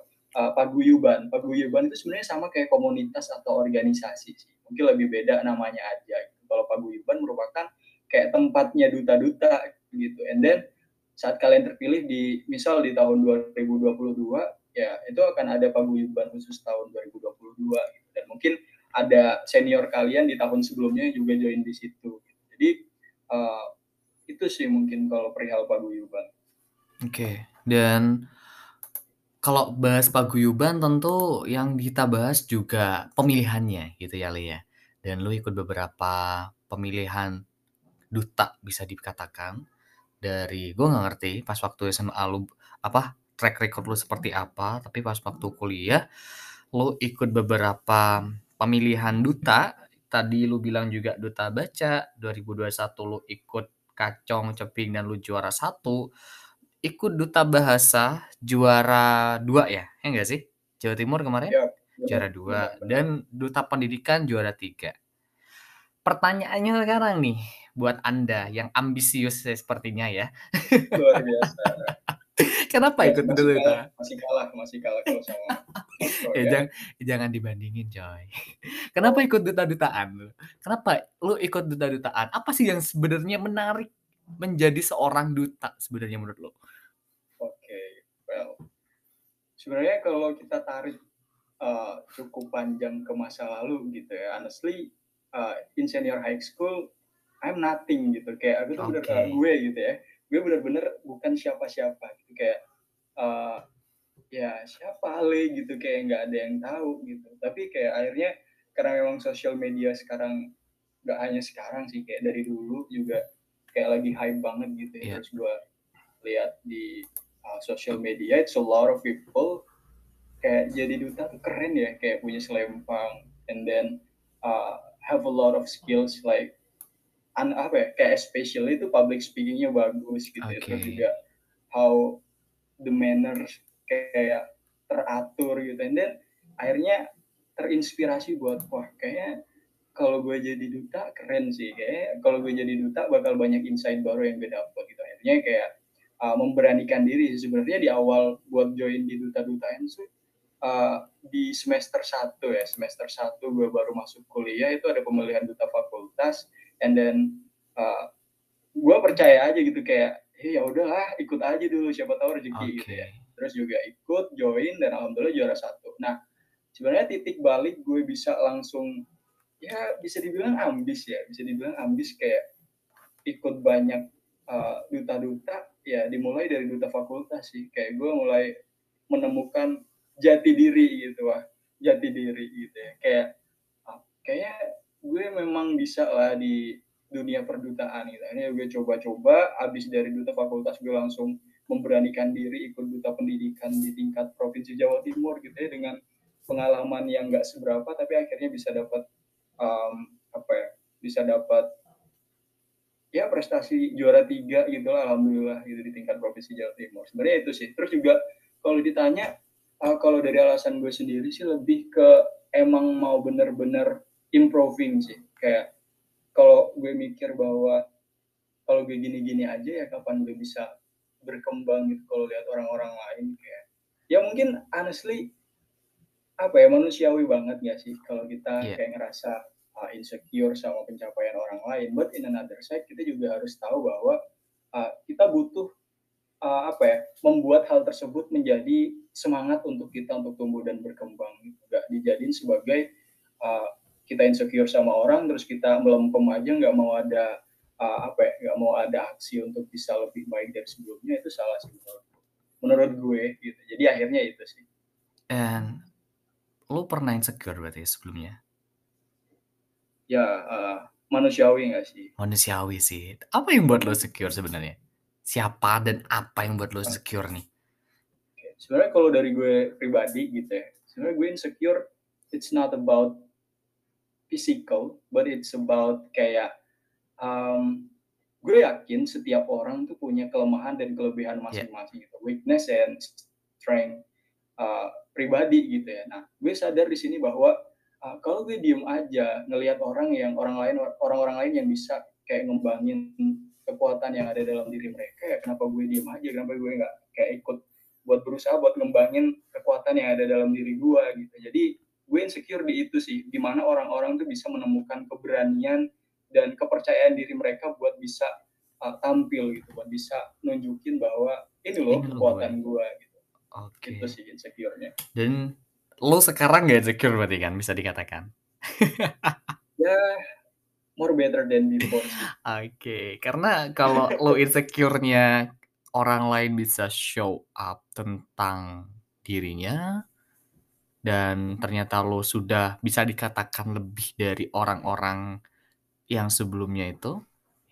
paguyuban. Paguyuban itu sebenarnya sama kayak komunitas atau organisasi sih. Mungkin lebih beda namanya aja. Kalau paguyuban merupakan kayak tempatnya duta-duta gitu. And then saat kalian terpilih di misal di tahun 2022, ya itu akan ada paguyuban khusus tahun 2022 gitu. Dan mungkin ada senior kalian di tahun sebelumnya juga join di situ gitu. Jadi itu sih mungkin kalau perihal paguyuban. Oke. Dan kalau bahas paguyuban tentu yang kita bahas juga pemilihannya gitu ya, Lee ya. Dan lu ikut beberapa pemilihan duta bisa dikatakan. Dari gue nggak ngerti pas waktu SMA lu apa track record lu seperti apa, tapi pas waktu kuliah lu ikut beberapa pemilihan duta. Tadi lu bilang juga Duta Baca 2021 lu ikut Kacong Ceping dan lu juara 1, ikut Duta Bahasa juara 2 ya, ya nggak sih? Jawa Timur kemarin juara 2, dan Duta Pendidikan juara 3. Pertanyaannya sekarang nih, buat Anda yang ambisius sepertinya ya. Luar biasa. Kenapa ikut Duta? Masih kalah kalau sama. Jangan dibandingin coy. Kenapa ikut duta-dutaan? Kenapa lu ikut duta-dutaan? Apa sih yang sebenarnya menarik menjadi seorang duta sebenarnya menurut lu? Well, sebenarnya kalau kita tarik cukup panjang ke masa lalu gitu ya. Honestly, in senior high school, I'm nothing gitu. Kayak aku tuh bener-bener gue gitu ya. Gue bener-bener bukan siapa-siapa gitu. Kayak ya siapa Ale gitu, kayak nggak ada yang tahu gitu. Tapi kayak akhirnya karena memang sosial media sekarang, nggak hanya sekarang sih, kayak dari dulu juga kayak lagi hype banget gitu ya. Terus gue lihat di sosial media, it's a lot of people kayak jadi duta tuh keren ya, kayak punya selempang, and then have a lot of skills like kayak especially itu public speakingnya bagus gitu. Terus juga how the manners kayak teratur gitu, and then akhirnya terinspirasi buat wah kayaknya kalau gue jadi duta keren sih, kayak kalau gue jadi duta bakal banyak insight baru yang gue dapet gitu. Akhirnya kayak memberanikan diri sih sebenarnya di awal buat join di duta-dutaan sih. Di semester 1 gue baru masuk kuliah itu ada pemilihan duta fakultas, and then gue percaya aja gitu kayak ya udahlah ikut aja dulu siapa tahu rezeki gitu ya. Terus juga ikut, join, dan alhamdulillah juara 1. Nah, sebenarnya titik balik gue bisa langsung, ya bisa dibilang ambis kayak ikut banyak duta-duta, ya dimulai dari duta fakultas sih. Kayak gue mulai menemukan jati diri gitu ya. Kayaknya gue memang bisa lah di dunia perdutaan gitu. Akhirnya gue coba-coba, abis dari duta fakultas gue langsung memberanikan diri ikut duta pendidikan di tingkat provinsi Jawa Timur gitu ya, dengan pengalaman yang nggak seberapa, tapi akhirnya bisa dapat bisa dapat ya prestasi juara 3 gitu lah, alhamdulillah gitu di tingkat provinsi Jawa Timur. Sebenarnya itu sih. Terus juga kalau ditanya, kalau dari alasan gue sendiri sih lebih ke emang mau bener-bener improving sih. Kayak kalau gue mikir bahwa kalau gue gini-gini aja ya kapan gue bisa berkembang gitu, kalau lihat orang-orang lain kayak ya mungkin honestly manusiawi banget gak sih kalau kita kayak ngerasa insecure sama pencapaian orang lain, but in another side kita juga harus tahu bahwa kita butuh membuat hal tersebut menjadi semangat untuk kita untuk tumbuh dan berkembang, gak dijadiin sebagai kita insecure sama orang terus kita melempem aja, nggak mau ada nggak mau ada aksi untuk bisa lebih baik dari sebelumnya. Itu salah sih menurut gue gitu. Jadi akhirnya itu sih. And lu pernah insecure berarti sebelumnya? Ya manusiawi nggak sih? Manusiawi sih. Apa yang buat lu secure sebenarnya? Siapa dan apa yang buat lu secure nih? Sebenarnya kalau dari gue pribadi gitu ya, sebenarnya gue insecure it's not about physical but it's about kayak gue yakin setiap orang tuh punya kelemahan dan kelebihan masing-masing gitu, weakness and strength pribadi gitu ya. Nah, gue sadar di sini bahwa kalau gue diem aja ngelihat orang lain yang bisa kayak ngembangin kekuatan yang ada dalam diri mereka, ya kenapa gue diem aja? Kenapa gue nggak kayak ikut buat berusaha buat ngembangin kekuatan yang ada dalam diri gue gitu? Jadi gue insecure di itu sih, di mana orang-orang tuh bisa menemukan keberanian dan kepercayaan diri mereka buat bisa tampil gitu, buat bisa nunjukin bahwa ini loh kekuatan gue gitu. Okay. Itu sih insecure-nya. Dan lo sekarang gak insecure berarti kan, bisa dikatakan? Ya, more better than before. Okay. Karena kalau lo insecure-nya orang lain bisa show up tentang dirinya, dan ternyata lo sudah bisa dikatakan lebih dari orang-orang yang sebelumnya itu,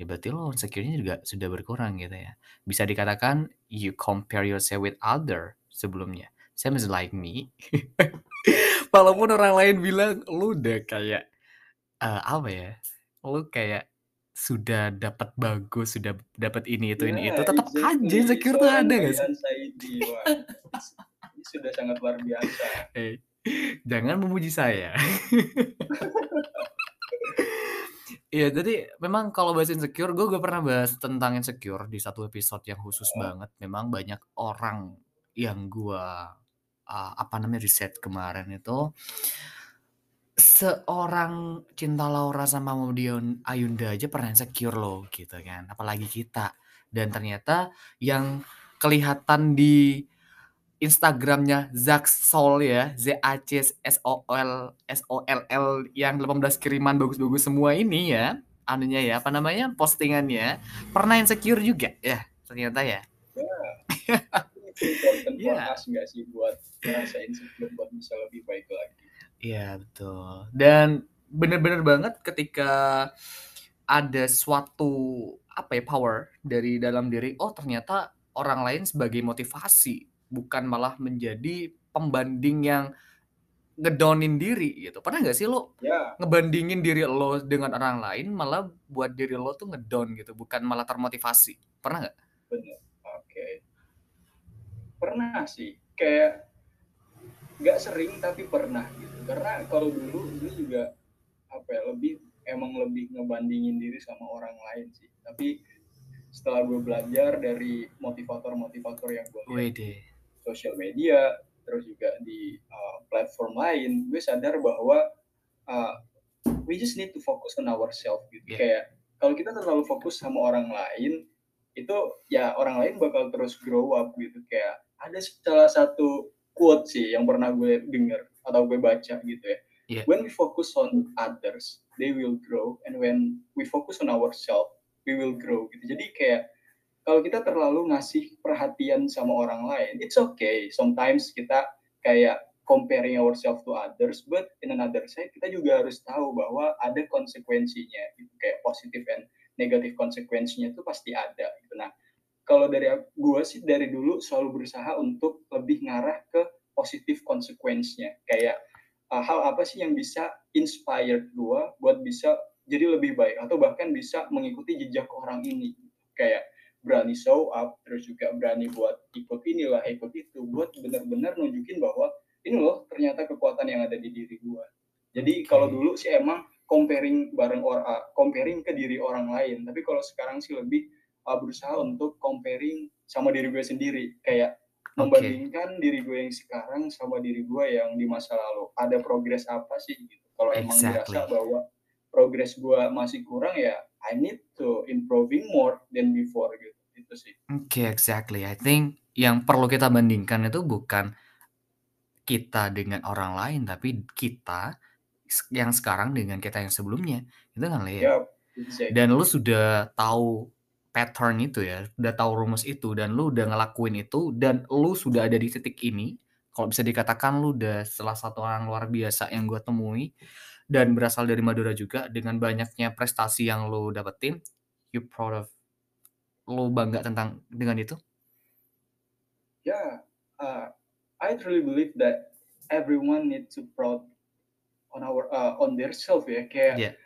ya berarti lo insecure-nya juga sudah berkurang gitu ya. Bisa dikatakan you compare yourself with other sebelumnya. Same as like me. Walaupun orang lain bilang lo udah kayak lo kayak sudah dapat bagus, sudah dapat ini itu ini itu, tetap aja insecure tuh ada nggak sih? Ini sudah sangat luar biasa. Jangan memuji saya. Iya, jadi memang kalau bahas insecure, gue pernah bahas tentang insecure di satu episode yang khusus banget. Memang banyak orang yang gue riset kemarin itu, seorang Cinta Laura sama Maudion Ayunda aja pernah insecure loh gitu kan, apalagi kita. Dan ternyata yang kelihatan di Instagramnya Zaksol ya, ZACSOLL yang 18 kiriman bagus-bagus semua ini ya, anunya ya, postingannya, pernah insecure juga ya, ternyata ya. Itu nggak sih buat merasa insecure, buat bisa lebih baik lagi. Iya, betul. Dan benar-benar banget ketika ada suatu power dari dalam diri, oh ternyata orang lain sebagai motivasi, bukan malah menjadi pembanding yang ngedownin diri gitu. Pernah gak sih lo ngebandingin diri lo dengan orang lain, malah buat diri lo tuh ngedown gitu, bukan malah termotivasi? Pernah gak? Bener. Okay. Pernah sih. Kayak gak sering tapi pernah gitu. Karena kalau dulu gue juga lebih ngebandingin diri sama orang lain sih. Tapi setelah gue belajar dari motivator yang gue lihat sosial media, terus juga di platform lain, gue sadar bahwa we just need to focus on ourselves gitu. Kayak kalau kita terlalu fokus sama orang lain, itu ya orang lain bakal terus grow up gitu. Kayak ada salah satu quote sih yang pernah gue dengar atau gue baca gitu ya. Yeah. When we focus on others, they will grow, and when we focus on ourselves, we will grow gitu. Jadi kayak kalau kita terlalu ngasih perhatian sama orang lain, it's okay. Sometimes kita kayak comparing ourselves to others, but in another side kita juga harus tahu bahwa ada konsekuensinya, gitu. Kayak positive and negative konsekuensinya itu pasti ada. Gitu. Nah, kalau dari gue sih dari dulu selalu berusaha untuk lebih ngarah ke positif konsekuensinya. Kayak hal apa sih yang bisa inspire gue buat bisa jadi lebih baik atau bahkan bisa mengikuti jejak orang ini. Kayak berani show up, terus juga berani buat ikut inilah, ikut itu, buat benar-benar nunjukin bahwa ini loh ternyata kekuatan yang ada di diri gue. Jadi kalau dulu sih emang comparing ke diri orang lain, tapi kalau sekarang sih lebih berusaha untuk comparing sama diri gue sendiri, kayak membandingkan diri gue yang sekarang sama diri gue yang di masa lalu. Ada progres apa sih gitu? Kalau emang dirasa bahwa progres gue masih kurang, ya I need to improving more than before gitu. Itu sih. Oke, exactly. I think yang perlu kita bandingkan itu bukan kita dengan orang lain, tapi kita yang sekarang dengan kita yang sebelumnya. Itu kan lihat. Yep, exactly. Dan lu sudah tahu pattern itu ya, udah tahu rumus itu, dan lu udah ngelakuin itu, dan lu sudah ada di titik ini. Kalau bisa dikatakan lu udah salah satu orang luar biasa yang gue temui, dan berasal dari Madura juga, dengan banyaknya prestasi yang lu dapetin. You proud of, lu bangga tentang dengan itu? Yeah, I truly believe that everyone needs to proud on our on their self ya. Kayak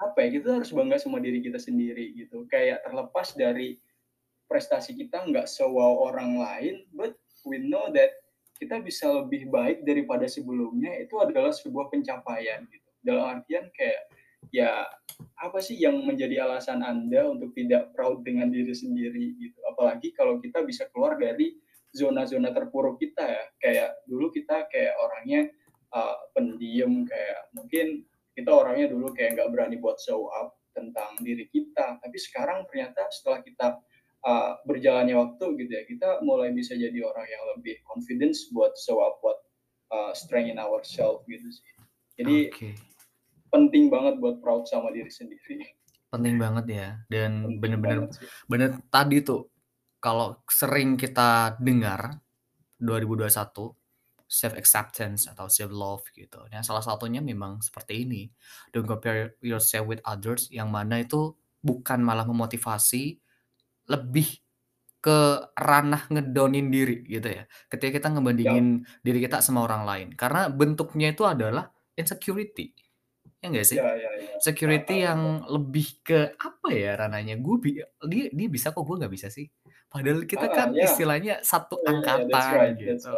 apa ya, kita harus bangga sama diri kita sendiri gitu. Kayak terlepas dari prestasi kita nggak sewow orang lain, but we know that kita bisa lebih baik daripada sebelumnya. Itu adalah sebuah pencapaian gitu. Dalam artian kayak ya apa sih yang menjadi alasan Anda untuk tidak proud dengan diri sendiri gitu. Apalagi kalau kita bisa keluar dari zona-zona terpuruk kita ya. Kayak dulu kita kayak orangnya pendiam, kayak mungkin kita orangnya dulu kayak nggak berani buat show up tentang diri kita. Tapi sekarang ternyata setelah kita berjalannya waktu gitu ya, kita mulai bisa jadi orang yang lebih confidence buat show up, buat strength in ourselves gitu sih. Jadi penting banget buat proud sama diri sendiri. Penting banget ya. Dan bener-bener tadi tuh, kalau sering kita dengar 2021 self acceptance atau self love gitu. Nah, salah satunya memang seperti ini. Don't compare yourself with others, yang mana itu bukan malah memotivasi, lebih ke ranah ngedownin diri gitu ya. Ketika kita ngebandingin diri kita sama orang lain, karena bentuknya itu adalah insecurity. Ya nggak sih? Security yang lebih ke apa ya rananya? Dia bisa kok, gue nggak bisa sih. Padahal kita istilanya satu angkatan gitu.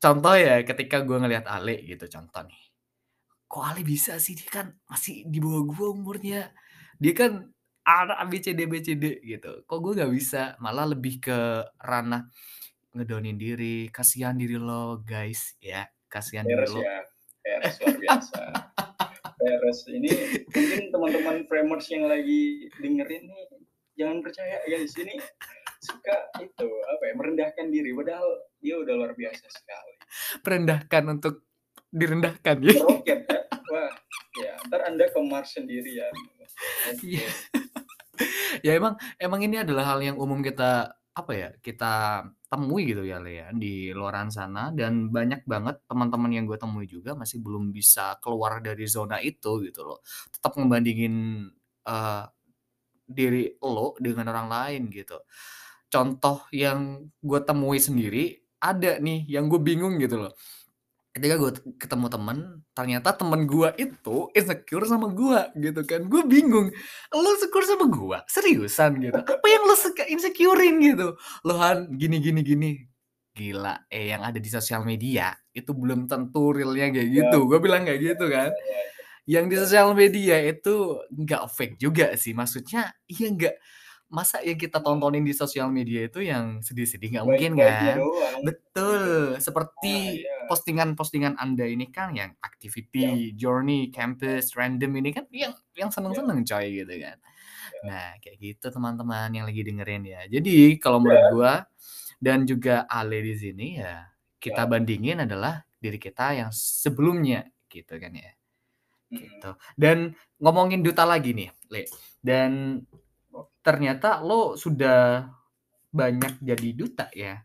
Contoh ya, ketika gue ngelihat Alee gitu, contoh nih. Kok Alee bisa sih? Dia kan masih di bawah gue umurnya. Dia kan anak ABCD gitu. Kok gue nggak bisa? Malah lebih ke ranah ngedownin diri. Kasihan diri lo guys ya. Kasihan diri lo. Peres luar biasa. Peres ini mungkin teman-teman framers yang lagi dengerin nih jangan percaya ya, di sini suka itu apa ya, merendahkan diri, padahal dia udah luar biasa sekali. Merendahkan untuk direndahkan ya. Roket ya. Wah, ya ntar Anda ke Mars sendiri ya. Iya. Ya emang ini adalah hal yang umum kita kita temui gitu ya Lea di luaran sana, dan banyak banget teman-teman yang gue temui juga masih belum bisa keluar dari zona itu gitu loh, tetap ngebandingin diri lo dengan orang lain gitu. Contoh yang gue temui sendiri ada nih yang gue bingung gitu loh, ketika gue ketemu temen, ternyata temen gue itu insecure sama gue gitu kan. Gue bingung, lo insecure sama gue? Seriusan gitu? Apa yang lo insecurein gitu? Lo Han, gini. Gila, yang ada di sosial media itu belum tentu realnya kayak gitu. Gue bilang kayak gitu kan. Yang di sosial media itu gak fake juga sih. Maksudnya, iya gak. Masa yang kita tontonin di sosial media itu yang sedih-sedih? Nggak mungkin kan? Betul. Seperti postingan-postingan Anda ini kan yang activity, journey, campus, random ini kan yang seneng-seneng coy gitu kan. Nah kayak gitu teman-teman yang lagi dengerin ya. Jadi kalau menurut gue dan juga Ale di sini ya, kita bandingin adalah diri kita yang sebelumnya gitu kan ya. Gitu. Dan ngomongin Duta lagi nih Le. Dan ternyata lo sudah banyak jadi duta ya.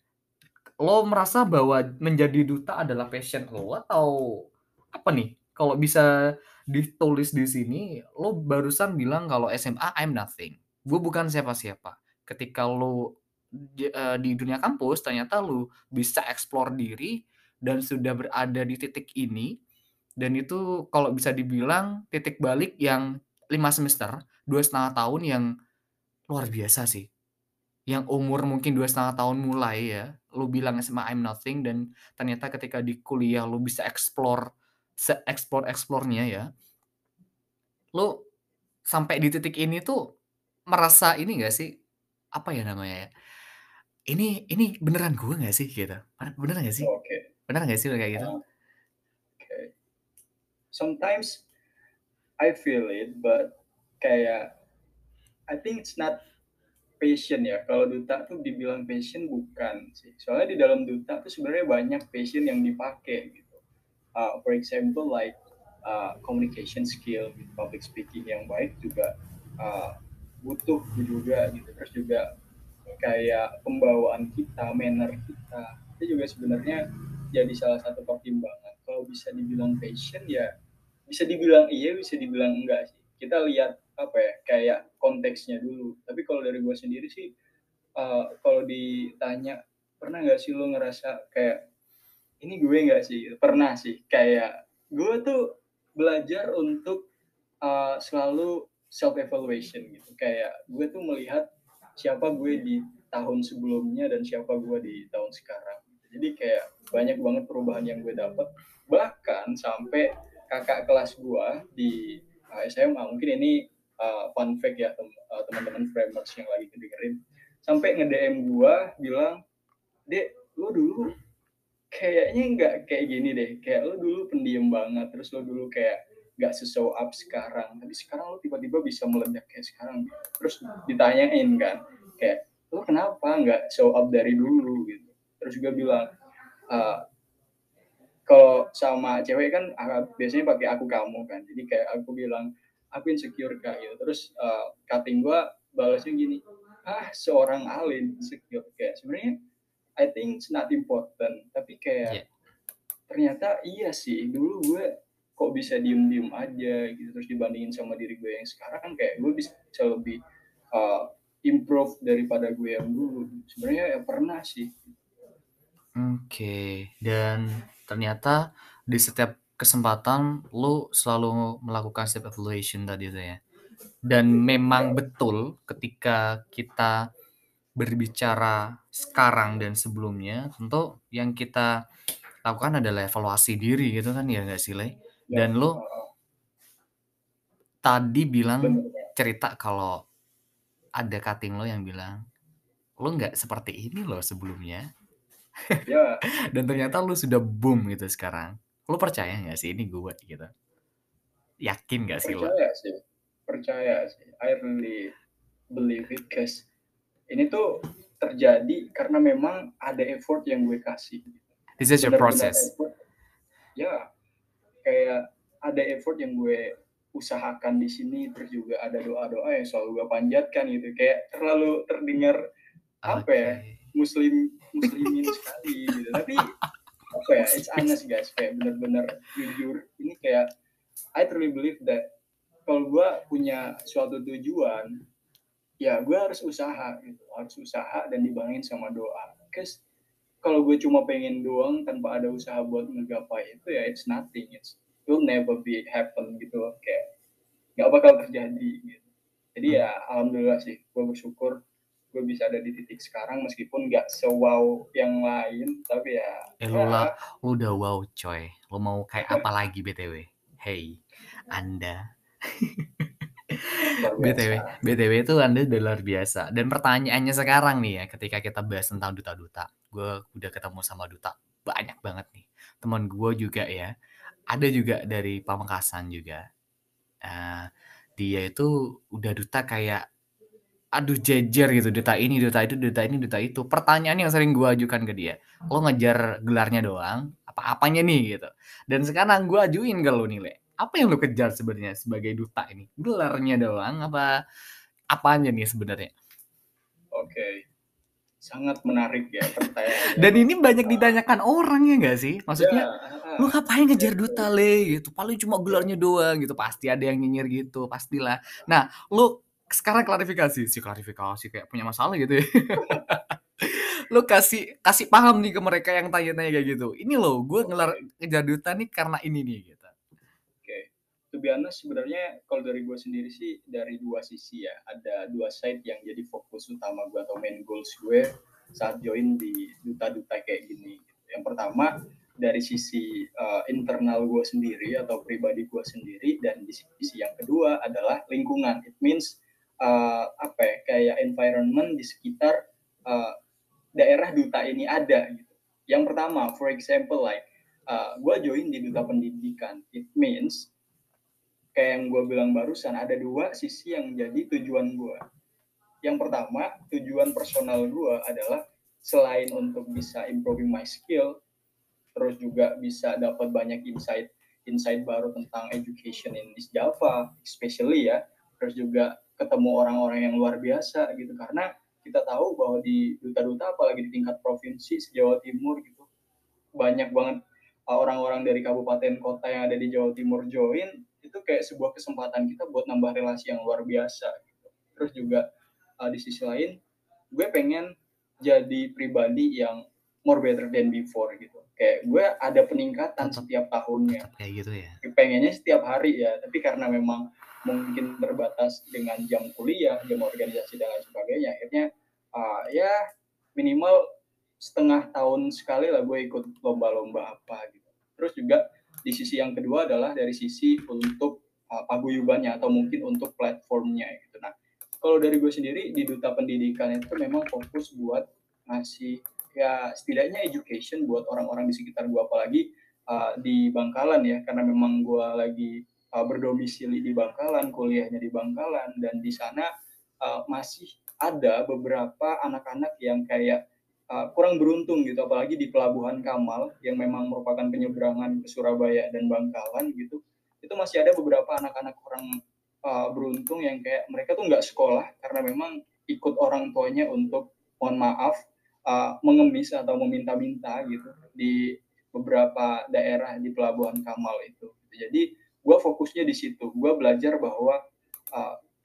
Lo merasa bahwa menjadi duta adalah passion lo atau apa nih? Kalau bisa ditulis di sini, lo barusan bilang kalau SMA I'm nothing. Gue bukan siapa-siapa. ketika lu di dunia kampus ternyata lu bisa explore diri dan sudah berada di titik ini, dan itu kalau bisa dibilang titik balik yang 5 semester, 2,5 tahun yang luar biasa sih. Yang umur mungkin 2,5 tahun mulai ya, lu bilang SMA I'm nothing, dan ternyata ketika di kuliah lu bisa explore-nya ya. Lu sampai di titik ini tuh merasa ini enggak sih? Apa ya namanya ya? Ini beneran gua enggak sih gitu? Beneran enggak sih? Oh, okay. Beneran enggak sih kayak gitu? Okay. Sometimes I feel it, but kayak I think it's not passion ya. Kalau duta tuh dibilang passion bukan sih. Soalnya di dalam duta tuh sebenarnya banyak passion yang dipakai gitu. For example like communication skill, gitu. Public speaking yang baik juga butuh juga gitu. Terus juga kayak pembawaan kita, manner kita. Itu juga sebenarnya jadi salah satu pertimbangan. Kalau bisa dibilang passion ya bisa dibilang iya, bisa dibilang enggak sih. Kita lihat apa ya, kayak konteksnya dulu. Tapi kalau dari gue sendiri sih, kalau ditanya, pernah gak sih lo ngerasa kayak, ini gue gak sih? Pernah sih, kayak gue tuh belajar untuk selalu self-evaluation gitu. Kayak gue tuh melihat siapa gue di tahun sebelumnya dan siapa gue di tahun sekarang. Jadi kayak banyak banget perubahan yang gue dapat. Bahkan sampai kakak kelas gue di SMA, mungkin ini fun fact ya teman-teman framers yang lagi dengerin, sampai nge-DM gua bilang, "Dek, lu dulu kayaknya nggak kayak gini deh, kayak lu dulu pendiam banget, terus lu dulu kayak nggak se-show up sekarang, tapi sekarang lu tiba-tiba bisa meledak kayak sekarang." Terus ditanyain kan, kayak, "Lu kenapa nggak show up dari dulu?" gitu. Terus gua bilang, kalau sama cewek kan biasanya pakai aku kamu kan, jadi kayak aku bilang aku insecure kak gitu. Terus cutting gue balasnya gini, seorang Alee insecure. Kayak sebenarnya I think it's not important, tapi kayak ternyata iya sih, dulu gue kok bisa diem aja gitu. Terus dibandingin sama diri gue yang sekarang, kayak gue bisa lebih improve daripada gue yang dulu. Sebenarnya ya pernah sih. Oke, dan ternyata di setiap kesempatan lu selalu melakukan self evaluation tadi itu ya. Dan memang betul ketika kita berbicara sekarang dan sebelumnya, tentu yang kita lakukan adalah evaluasi diri gitu kan ya enggak sih, Le? Dan lu tadi bilang cerita kalau ada cutting lo yang bilang, "Lu enggak seperti ini lo sebelumnya." Ya. Dan ternyata lu sudah boom gitu sekarang. Lu percaya gak sih ini gue gitu? Yakin gak sih lu? Percaya sih. I really believe it, guys. Ini tuh terjadi karena memang ada effort yang gue kasih. This is your process. Ya, kayak ada effort yang gue usahakan di sini. Terus juga ada doa-doa yang selalu gue panjatkan gitu. Kayak terlalu terdengar apa ya? muslimin sekali gitu, tapi apa ya, it's honest guys, kayak benar-benar jujur. Ini kayak I truly believe that kalau gue punya suatu tujuan ya gue harus usaha gitu, harus usaha dan dibangun sama doa. Because kalau gue cuma pengen doang tanpa ada usaha buat menggapai itu ya it's nothing, it will never be happen gitu, kayak nggak bakal terjadi gitu. Jadi ya alhamdulillah sih, gue bersyukur gue bisa ada di titik sekarang meskipun nggak se-wow yang lain, tapi ya... Lu udah wow coy, lu mau kayak apa lagi BTW? Hey, Anda... BTW itu Anda udah luar biasa. Dan pertanyaannya sekarang nih ya, ketika kita bahas tentang duta-duta, gue udah ketemu sama duta banyak banget nih. Teman gue juga ya, ada juga dari Pamekasan juga. Dia itu udah duta kayak jejer gitu, duta ini, duta itu. Pertanyaan yang sering gue ajukan ke dia, lo ngejar gelarnya doang, apa-apanya nih gitu. Dan sekarang gue ajuin ke lo nih, Le, apa yang lo kejar sebenarnya sebagai duta ini? Gelarnya doang, apanya nih sebenarnya? Oke, sangat menarik ya pertanyaan. Dan ini banyak ditanyakan orang ya nggak sih? Maksudnya, lo ngapain ngejar duta, Le? Gitu, paling cuma gelarnya doang gitu, pasti ada yang nyinyir gitu, pastilah. Nah, lo sekarang klarifikasi sih, klarifikasi kayak punya masalah gitu ya. Lo kasih paham nih ke mereka yang tanya-tanya kayak gitu. Ini lo, gue ngelar ngejar duta nih karena ini nih gitu. To be honest, sebenarnya kalau dari gue sendiri sih dari dua sisi ya, ada dua side yang jadi fokus utama gue atau main goals gue saat join di duta-duta kayak gini. Yang pertama dari sisi internal gue sendiri atau pribadi gue sendiri, dan di sisi yang kedua adalah lingkungan. It means kayak environment di sekitar daerah duta ini ada gitu. Yang pertama, for example like gue join di duta pendidikan, it means kayak yang gue bilang barusan, ada dua sisi yang jadi tujuan gue. Yang pertama, tujuan personal gue adalah selain untuk bisa improving my skill, terus juga bisa dapat banyak insight baru tentang education in East Java, especially ya, terus juga ketemu orang-orang yang luar biasa gitu, karena kita tahu bahwa di duta-duta, apalagi di tingkat provinsi, Jawa Timur gitu, banyak banget orang-orang dari kabupaten kota yang ada di Jawa Timur join. Itu kayak sebuah kesempatan kita buat nambah relasi yang luar biasa gitu. Terus juga di sisi lain, gue pengen jadi pribadi yang more better than before gitu. Kayak gue ada peningkatan setiap tahunnya. Kayak gitu ya. Pengennya setiap hari ya, tapi karena memang mungkin terbatas dengan jam kuliah, jam organisasi dan lain sebagainya. Akhirnya ya minimal setengah tahun sekali lah gue ikut lomba-lomba apa gitu. Terus juga di sisi yang kedua adalah dari sisi untuk paguyubannya atau mungkin untuk platformnya gitu. Nah, kalau dari gue sendiri di Duta Pendidikan itu memang fokus buat ngasih ya setidaknya education buat orang-orang di sekitar gue, apalagi di Bangkalan ya, karena memang gue lagi berdomisili di Bangkalan, kuliahnya di Bangkalan, dan di sana masih ada beberapa anak-anak yang kayak kurang beruntung gitu, apalagi di Pelabuhan Kamal yang memang merupakan penyeberangan ke Surabaya dan Bangkalan gitu. Itu masih ada beberapa anak-anak kurang beruntung yang kayak mereka tuh nggak sekolah karena memang ikut orang tuanya untuk mohon maaf mengemis atau meminta-minta gitu di beberapa daerah di Pelabuhan Kamal itu. Jadi gue fokusnya di situ. Gue belajar bahwa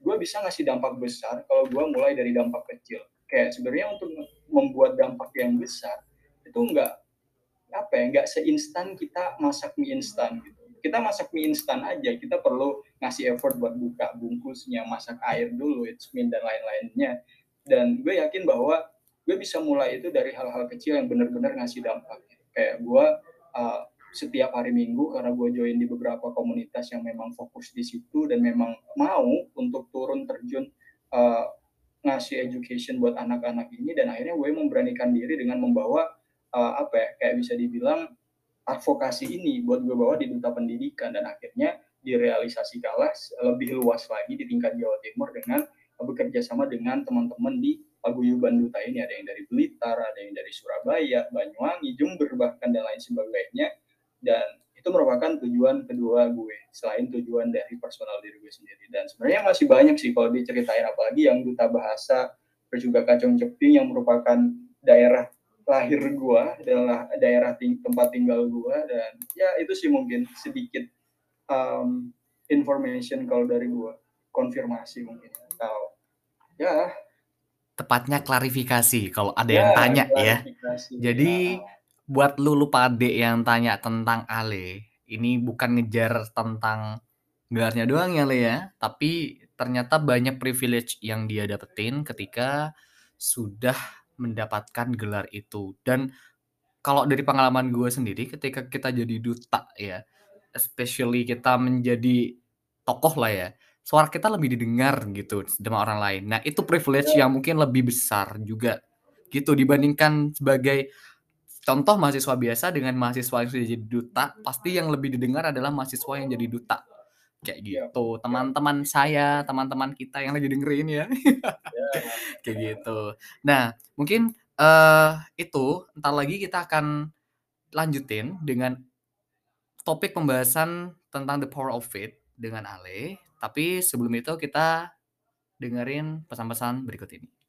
gue bisa ngasih dampak besar kalau gue mulai dari dampak kecil. Kayak sebenarnya untuk membuat dampak yang besar itu nggak seinstan kita masak mie instan gitu. Kita masak mie instan aja kita perlu ngasih effort buat buka bungkusnya, masak air dulu, it's mean dan lain-lainnya. Dan gue yakin bahwa gue bisa mulai itu dari hal-hal kecil yang benar-benar ngasih dampak gitu. Kayak gue setiap hari Minggu, karena gue join di beberapa komunitas yang memang fokus di situ dan memang mau untuk turun terjun ngasih education buat anak-anak ini, dan akhirnya gue memberanikan diri dengan membawa kayak bisa dibilang advokasi ini buat gue bawa di Duta Pendidikan, dan akhirnya direalisasikanlah lebih luas lagi di tingkat Jawa Timur dengan bekerja sama dengan teman-teman di paguyuban duta ini. Ada yang dari Blitar, ada yang dari Surabaya, Banyuwangi, Jember bahkan dan lain sebagainya. Dan itu merupakan tujuan kedua gue, selain tujuan dari personal diri gue sendiri. Dan sebenarnya masih banyak sih kalau diceritain, apalagi yang duta bahasa, terus juga Kacong Ceping yang merupakan daerah lahir gue, adalah daerah tempat tinggal gue. Dan ya itu sih mungkin sedikit information kalau dari gue, konfirmasi mungkin. Atau ya tepatnya klarifikasi kalau ada yang tanya ya. Jadi buat lu pade yang tanya tentang Ale, ini bukan ngejar tentang gelarnya doang ya Le ya, tapi ternyata banyak privilege yang dia dapetin ketika sudah mendapatkan gelar itu. Dan kalau dari pengalaman gue sendiri ketika kita jadi duta ya, especially kita menjadi tokoh lah ya, suara kita lebih didengar gitu sama orang lain. Nah itu privilege yang mungkin lebih besar juga gitu dibandingkan sebagai contoh mahasiswa biasa dengan mahasiswa yang sudah jadi duta, pasti yang lebih didengar adalah mahasiswa yang jadi duta. Kayak gitu, teman-teman saya, teman-teman kita yang lagi dengerin ya. Kayak gitu. Nah, mungkin itu, ntar lagi kita akan lanjutin dengan topik pembahasan tentang The Power of Faith dengan Ale. Tapi sebelum itu kita dengerin pesan-pesan berikut ini.